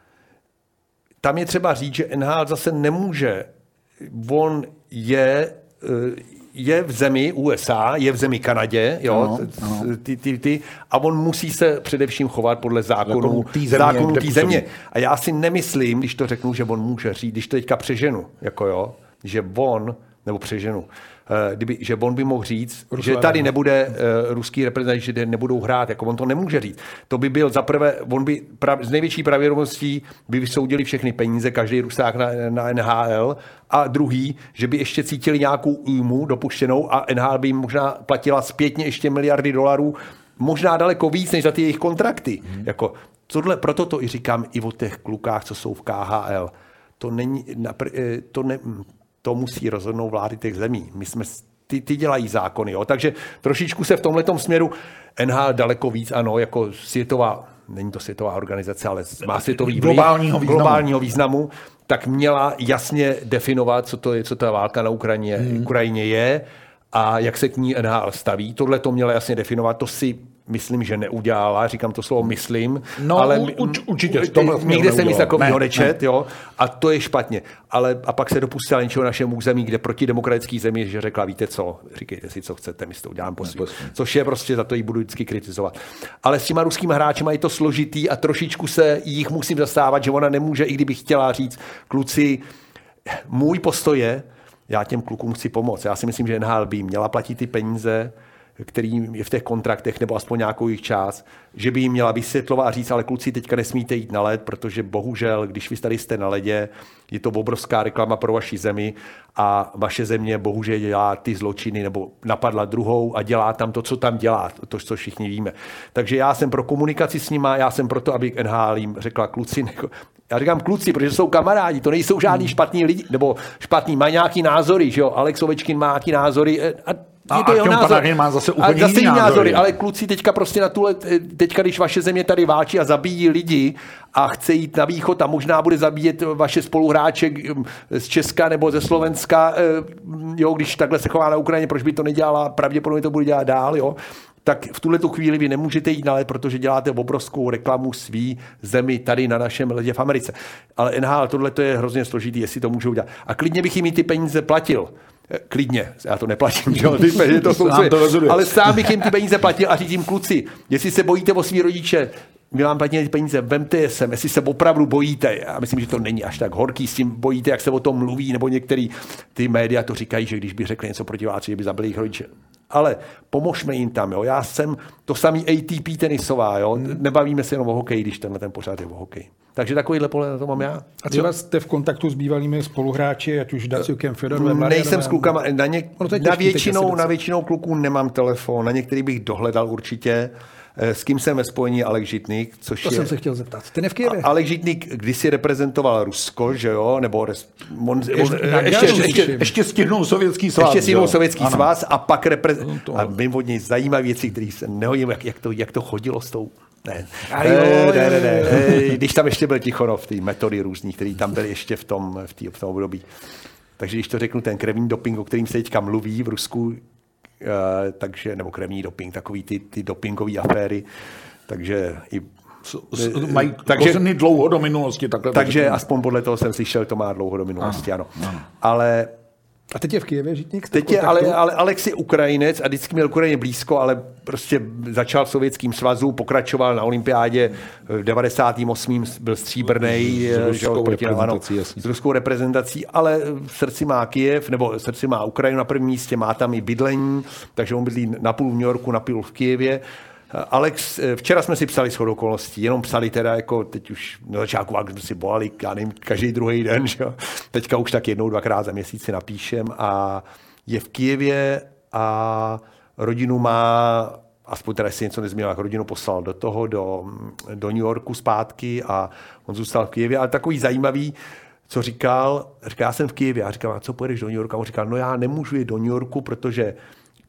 tam je třeba říct, že NHL zase nemůže. On je v zemi USA, je v zemi Kanadě, jo, ano. A on musí se především chovat podle zákonů té země. A já si nemyslím, když to řeknu, že on může říct, když to teďka přeženu, jako jo, že on, nebo přeženu, že on by mohl říct, že tady nebude ruský reprezentant, že nebudou hrát, jako on to nemůže říct. To by byl zaprvé, on by z největší pravděpodobností by vysoudili všechny peníze, každý Rusák na NHL, a druhý, že by ještě cítili nějakou újmu dopuštěnou a NHL by jim možná platila zpětně ještě miliardy dolarů, možná daleko víc než za ty jejich kontrakty. Jako, proto to i říkám i o těch klukách, co jsou v KHL. To musí rozhodnout vlády těch zemí. Ty dělají zákony. Jo? Takže trošičku se v tomhletom směru NHL daleko víc, ano, jako světová, není to světová organizace, ale má světový globálního významu, tak měla jasně definovat, co to je, co ta válka na Ukrajině je a jak se k ní NHL staví. Tohle to měla jasně definovat, to si myslím, že neudělala, říkám to slovo myslím, ale určitě nikde jsem nic takového nečet, jo, a to je špatně. Ale a pak se dopustila něčeho našemu území, kde proti demokratický zemi, že řekla, víte co, říkejte si, co chcete, my s tou dělám posvět. Což je prostě, za to jí budu vždycky kritizovat. Ale s těma ruskými hráči je to složitý a trošičku se jich musím zastávat, že ona nemůže, i kdyby chtěla říct, kluci, můj postoj je, já těm klukům chci pomoct. Já si myslím, že NHL by měla platit ty peníze, který je v těch kontraktech, nebo aspoň nějakou jejich část, že by jim měla vysvětlovat a říct, ale kluci, teďka nesmíte jít na led, protože bohužel, když vy tady jste na ledě, je to obrovská reklama pro vaši zemi a vaše země bohužel dělá ty zločiny, nebo napadla druhou a dělá tam to, co tam dělá, to, co všichni víme. Takže já jsem pro komunikaci s nima, já jsem pro to, aby NHL jim řekla kluci, já říkám kluci, protože jsou kamarádi, to nejsou žádný špatní lidi, nebo špatní, mají nějaký názory, že jo, Alex Ovečkin má nějaký názory a Artem Panarin má zase úplně jiný názory. Ale kluci teďka prostě na tuhle, teďka když vaše země tady válčí a zabíjí lidi a chce jít na východ a možná bude zabíjet vaše spoluhráče z Česka nebo ze Slovenska, jo, když takhle se chová na Ukrajině, proč by to nedělala, pravděpodobně to bude dělat dál, jo. Tak v tuhletu chvíli vy nemůžete jít na led, protože děláte obrovskou reklamu svý zemi tady na našem ledě v Americe. Ale NHL, tohle to je hrozně složitý, jestli to můžou dělat. A klidně bych jim ty peníze platil. Klidně, já to neplatím, že jo, ty peníze to jsou ale sám bych jim ty peníze platil a řídím kluci, jestli se bojíte o svý rodiče, my vám platíme ty peníze, vemte je sem, jestli se opravdu bojíte. Já myslím, že to není až tak horký s tím bojíte, jak se o tom mluví, nebo některý ty média to říkají, že když by řekli něco proti vás, že by zabili jejich rodiče. Ale pomožme jim tam, jo. Já jsem to samý ATP tenisová, jo. Nebavíme se jenom o hokeji, když tenhle ten pořád je o hokeji. Takže takovýhle pohled na to mám já. A třeba jste v kontaktu s bývalými spoluhráči, ať už Daciukem, Fjodorovem, nejsem s klukama, na většinou kluků nemám telefon, na některý bych dohledal určitě. S kým jsem ve spojení Alek Žitník, což to je... To jsem se chtěl zeptat. Ten je v Kyjevě. Alek Žitník kdysi reprezentoval Rusko, že jo? Nebo... Ještě stihnul Sovětský svaz. Ještě stihnul Sovětský svaz a pak reprezentoval... A mimo od něj zajímavé věci, které se nehodím, jak to chodilo s tou... Ne. Když tam ještě byl Tichonov, ty metody různý, které tam byly ještě v tom období. Takže když to řeknu, ten krevní doping, o kterým se teďka mluví v Rusku, takže, nebo krevní doping, takový ty dopingové aféry, takže i... Mají kořeny dlouho do minulosti. Takže aspoň podle toho jsem slyšel, to má dlouho do minulosti, ano. Ale... A teď je v Kyjevě Žitník? Teď je, ale Alex je Ukrajinec a vždycky měl Ukrajině blízko, ale prostě začal v Sovětském svazu, pokračoval na olympiádě v 98. byl stříbrnej s ruskou reprezentací, ale v srdci má Kyjev, nebo v srdci má Ukrajinu na prvním místě, má tam i bydlení, takže on bydlí napůl v New Yorku, napůl v Kyjevě. Alex, včera jsme si psali shodou okolností, jenom psali teda jako teď už na začátku, jak jsme si bolali, já nevím, každý druhý den, že jo. Teďka už tak jednou, dvakrát za měsíc si napíšem a je v Kyjevě a rodinu má, aspoň teda jestli něco nezměnil, jak rodinu poslal do New Yorku zpátky a on zůstal v Kyjevě, ale takový zajímavý, co říkal, já jsem v Kyjevě a říkám, a co pojedeš do New Yorku? A on říkal, no já nemůžu jít do New Yorku, protože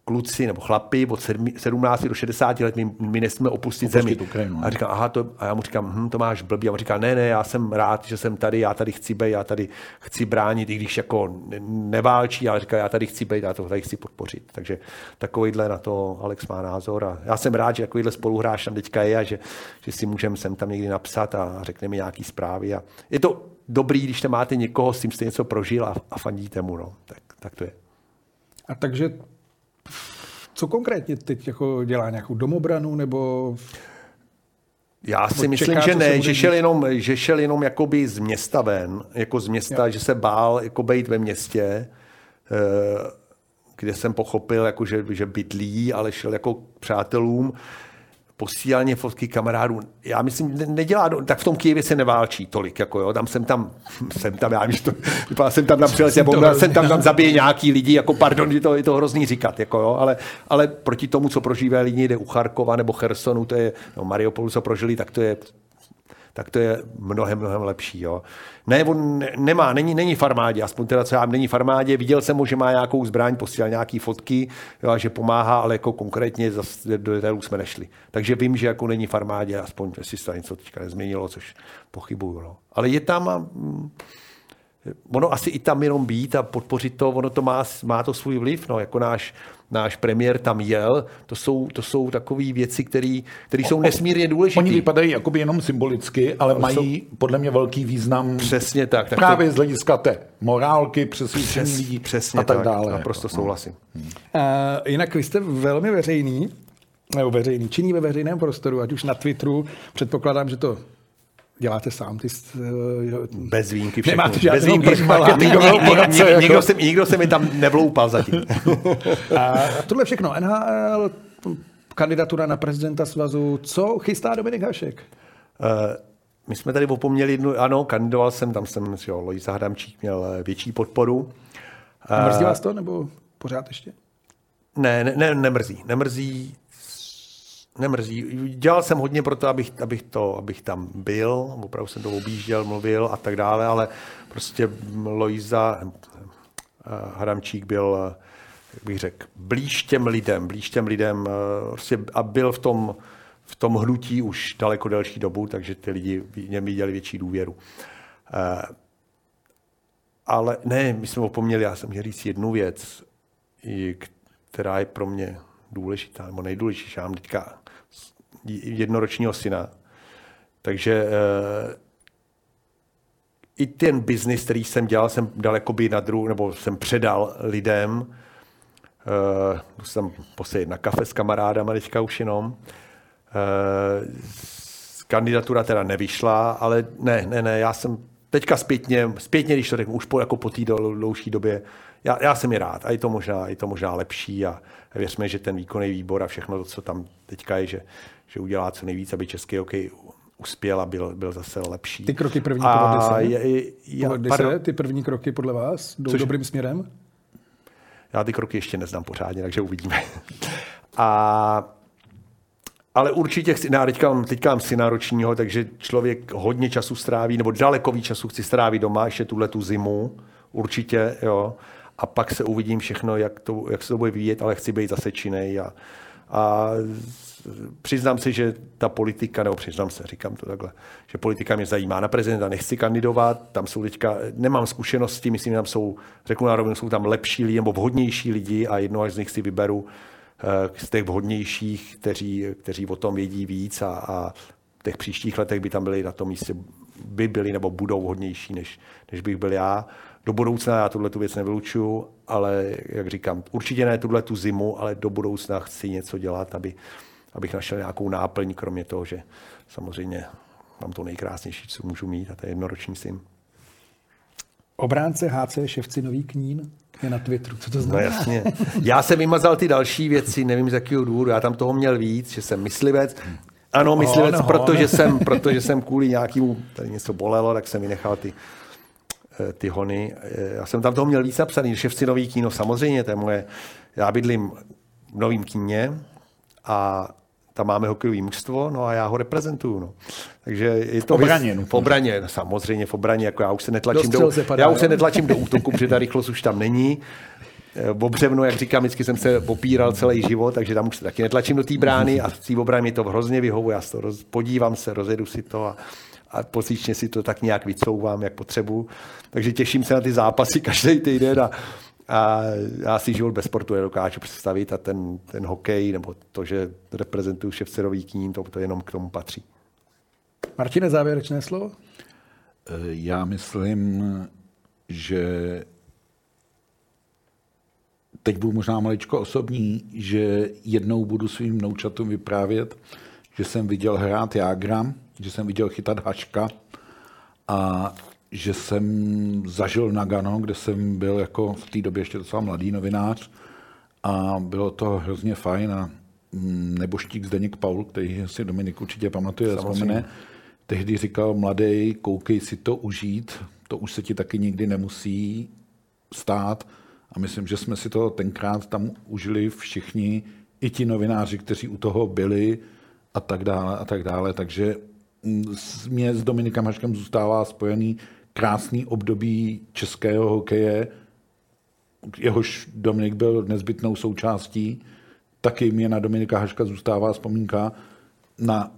kluci nebo chlapi od 17 do 60 let my nesmíme opustit zemi. A říkám, a já mu říkám, to máš blbý. A on říká, ne, já jsem rád, že jsem tady, já tady chci být, já tady chci bránit, i když jako neválčí, ale říká, já tady chci být, já to tady chci podpořit. Takže takovýhle na to Alex má názor. A já jsem rád, že takovýhle spoluhráč tam teďka je a že si můžeme sem tam někdy napsat a řekne mi nějaký zprávy. A je to dobrý, když tam máte někoho, s tím jste něco prožil a fandíte mu. No. Tak to je. A takže co konkrétně teď jako dělá, nějakou domobranu nebo... Já si myslím, čeká, že ne, že šel jenom jakoby z města ven, jako z města, že se bál jako bejt ve městě, kde jsem pochopil, jako že bydlí, ale šel jako přátelům, posílal mě fotky kamarádů. Já myslím, nedělá, tak v tom Kyjevě se neválčí tolik, jako jo, tam jsem tam, já myslím, jsem tam zabije nějaký lidi, jako pardon, že to je to hrozný říkat, jako jo, ale proti tomu, co prožívají lidi jde u Charkova nebo Chersonu, to je, no, Mariupolu, co prožili, tak to je mnohem lepší, jo. Ne, on nemá, není v armádě, aspoň teda co já, není v armádě, viděl jsem ho, že má nějakou zbraň, posílal nějaký fotky, jo, a že pomáhá, ale jako konkrétně do detailů jsme nešli. Takže vím, že jako není v armádě, aspoň jestli se něco teďka nezměnilo, což pochybuju, no. Ale je tam a ono asi i tam jenom být a podpořit to, ono to má to svůj vliv, no, jako náš premiér tam jel, to jsou takové věci, které jsou nesmírně důležité. Oni vypadají jakoby jenom symbolicky, ale mají podle mě velký význam. Přesně tak. Právě z hlediska té morálky, přesvědčení a tak dále. Naprosto souhlasím. Jinak vy jste velmi veřejný, činí ve veřejném prostoru, ať už na Twitteru, předpokládám, že to děláte sám, ty... Bez výjimky všechno. Bez výjimky nikdo se mi tam nevloupal zatím. A tohle všechno. NHL kandidatura na prezidenta svazu. Co chystá Dominik Hašek? My jsme tady opomněli jednu, ano, kandidoval jsem, tam jsem, jo, Lojza Hadamčík měl větší podporu. Mrzí vás to, nebo pořád ještě? Ne, nemrzí. Dělal jsem hodně pro to, abych tam byl, opravdu jsem to objížděl, mluvil a tak dále, ale prostě Lojza Hadamčík byl, jak bych řekl, blíž těm lidem prostě a byl v tom hnutí už daleko delší dobu, takže ty lidi v něm viděli větší důvěru. Ale ne, my jsme opomněli, já jsem měl říct jednu věc, která je pro mě důležitá, nebo nejdůležitější. Já mám teďka jednoročního syna, takže i ten biznis, který jsem dělal, jsem dal jakoby na druh, nebo jsem předal lidem. Jsem posledně na kafe s kamarádama, teďka už jenom. Kandidatura teda nevyšla, ale ne, já jsem teďka zpětně když to řeknu, už po té dlouhé době, já jsem je rád a je to možná lepší a věřme, že ten výkonný výbor a všechno to, co tam teďka je, že udělá co nejvíc, aby český hokej uspěl a byl zase lepší. Ty kroky první podle vás jdou dobrým směrem? Já ty kroky ještě neznám pořádně, takže uvidíme. Ale určitě chci, teďka mám syna ročního, takže člověk hodně času stráví, nebo daleko víc času chci strávit doma, ještě tuhletu zimu, určitě, jo. A pak se uvidím všechno, jak se to bude vyvíjet, ale chci být zase činej. A přiznám se, že ta politika, říkám to takhle, že politika mě zajímá. Na prezidenta nechci kandidovat, tam jsou teďka, nemám zkušenosti, myslím, že tam jsou, řeknu na rovinu, jsou tam lepší lidi nebo vhodnější lidi a jednoho z nich si vyberu, z těch vhodnějších, kteří o tom vědí víc a v těch příštích letech by tam byli na tom místě, by byli nebo budou vhodnější, než bych byl já. Do budoucna já tuhle tu věc nevylučuju, ale jak říkám, určitě ne tuhle tu zimu, ale do budoucna chci něco dělat, abych našel nějakou náplň, kromě toho, že samozřejmě mám to nejkrásnější, co můžu mít, a to je jednoroční syn. Obránce HC Ševcinový Knín je na Twitteru. Co to znamená? No jasně. Já jsem vymazal ty další věci, nevím z jakého důvodu. Já tam toho měl víc, že jsem myslivec. Ano, myslivec, protože jsem kvůli nějakému, tady něco bolelo, tak jsem vynechal ty hony. Já jsem tam toho měl víc napsaný. Ševcinový Knín, samozřejmě, to je moje. Já bydlím v Novém Kníně a tam máme hokejové mužstvo, no a já ho reprezentuju, no. Takže je to v obraně, jako já už se netlačím do útoku, protože ta rychlost už tam není. Obřevno, jak říkám, vždycky jsem se popíral celý život, takže tam už se taky netlačím do té brány a z té obrany mi to hrozně vyhovuje. Já to podívám se, rozjedu si to a posíčně si to tak nějak vycouvám, jak potřebuju. Takže těším se na ty zápasy každý týden a já si život bez sportu nedokážu představit a ten hokej, nebo to, že reprezentuju Ševcinový Knín, to jenom k tomu patří. Martine, závěrečné slovo? Já myslím, že teď budu možná maličko osobní, že jednou budu svým vnoučatům vyprávět, že jsem viděl hrát Jágra, že jsem viděl chytat Haška a že jsem zažil Nagano, kde jsem byl jako v té době ještě docela mladý novinář a bylo to hrozně fajn a neboštík Zdeněk Paul, který si Dominik určitě pamatuje, vzpomene, tehdy říkal: mladej, koukej si to užít, to už se ti taky nikdy nemusí stát, a myslím, že jsme si to tenkrát tam užili všichni, i ti novináři, kteří u toho byli a tak dále, takže mě s Dominikem Haškem zůstává spojený krásný období českého hokeje, jehož Dominik byl nezbytnou součástí. Taky mě na Dominika Haška zůstává vzpomínka na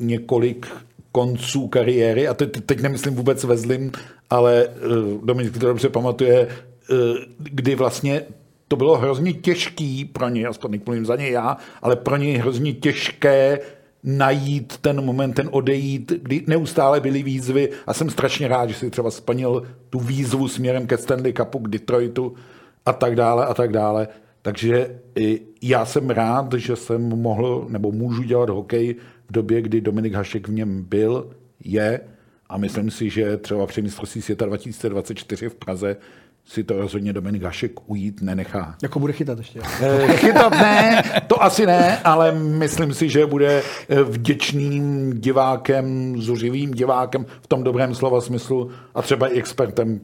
několik konců kariéry, a teď nemyslím vůbec ve zlým, ale Dominik to dobře pamatuje, kdy vlastně to bylo hrozně těžký pro něj, aspoň nemluvím za něj já, ale pro něj hrozně těžké najít ten moment, ten odejít, kdy neustále byly výzvy, a jsem strašně rád, že si třeba splnil tu výzvu směrem ke Stanley Cupu, k Detroitu a tak dále. Takže já jsem rád, že jsem mohl nebo můžu dělat hokej v době, kdy Dominik Hašek v něm byl, je, a myslím si, že třeba při mistrovství světa 2024 v Praze si to rozhodně Dominik Hašek ujít nenechá. Jako bude chytat ještě. Chytat ne, to asi ne, ale myslím si, že bude vděčným divákem, zuřivým divákem v tom dobrém slova smyslu a třeba i expertem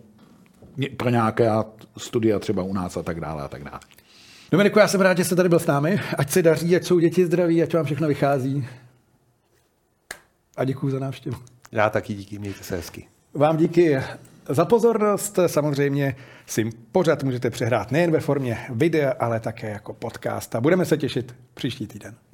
pro nějaké studia třeba u nás a tak dále a tak dále. Dominiku, já jsem rád, že jste tady byl s námi. Ať se daří, ať jsou děti zdraví, ať vám všechno vychází. A děkuju za návštěvu. Já taky díky, mějte se hezky. Vám díky za pozornost. Samozřejmě si pořád můžete přehrát nejen ve formě videa, ale také jako podcast. A budeme se těšit příští týden.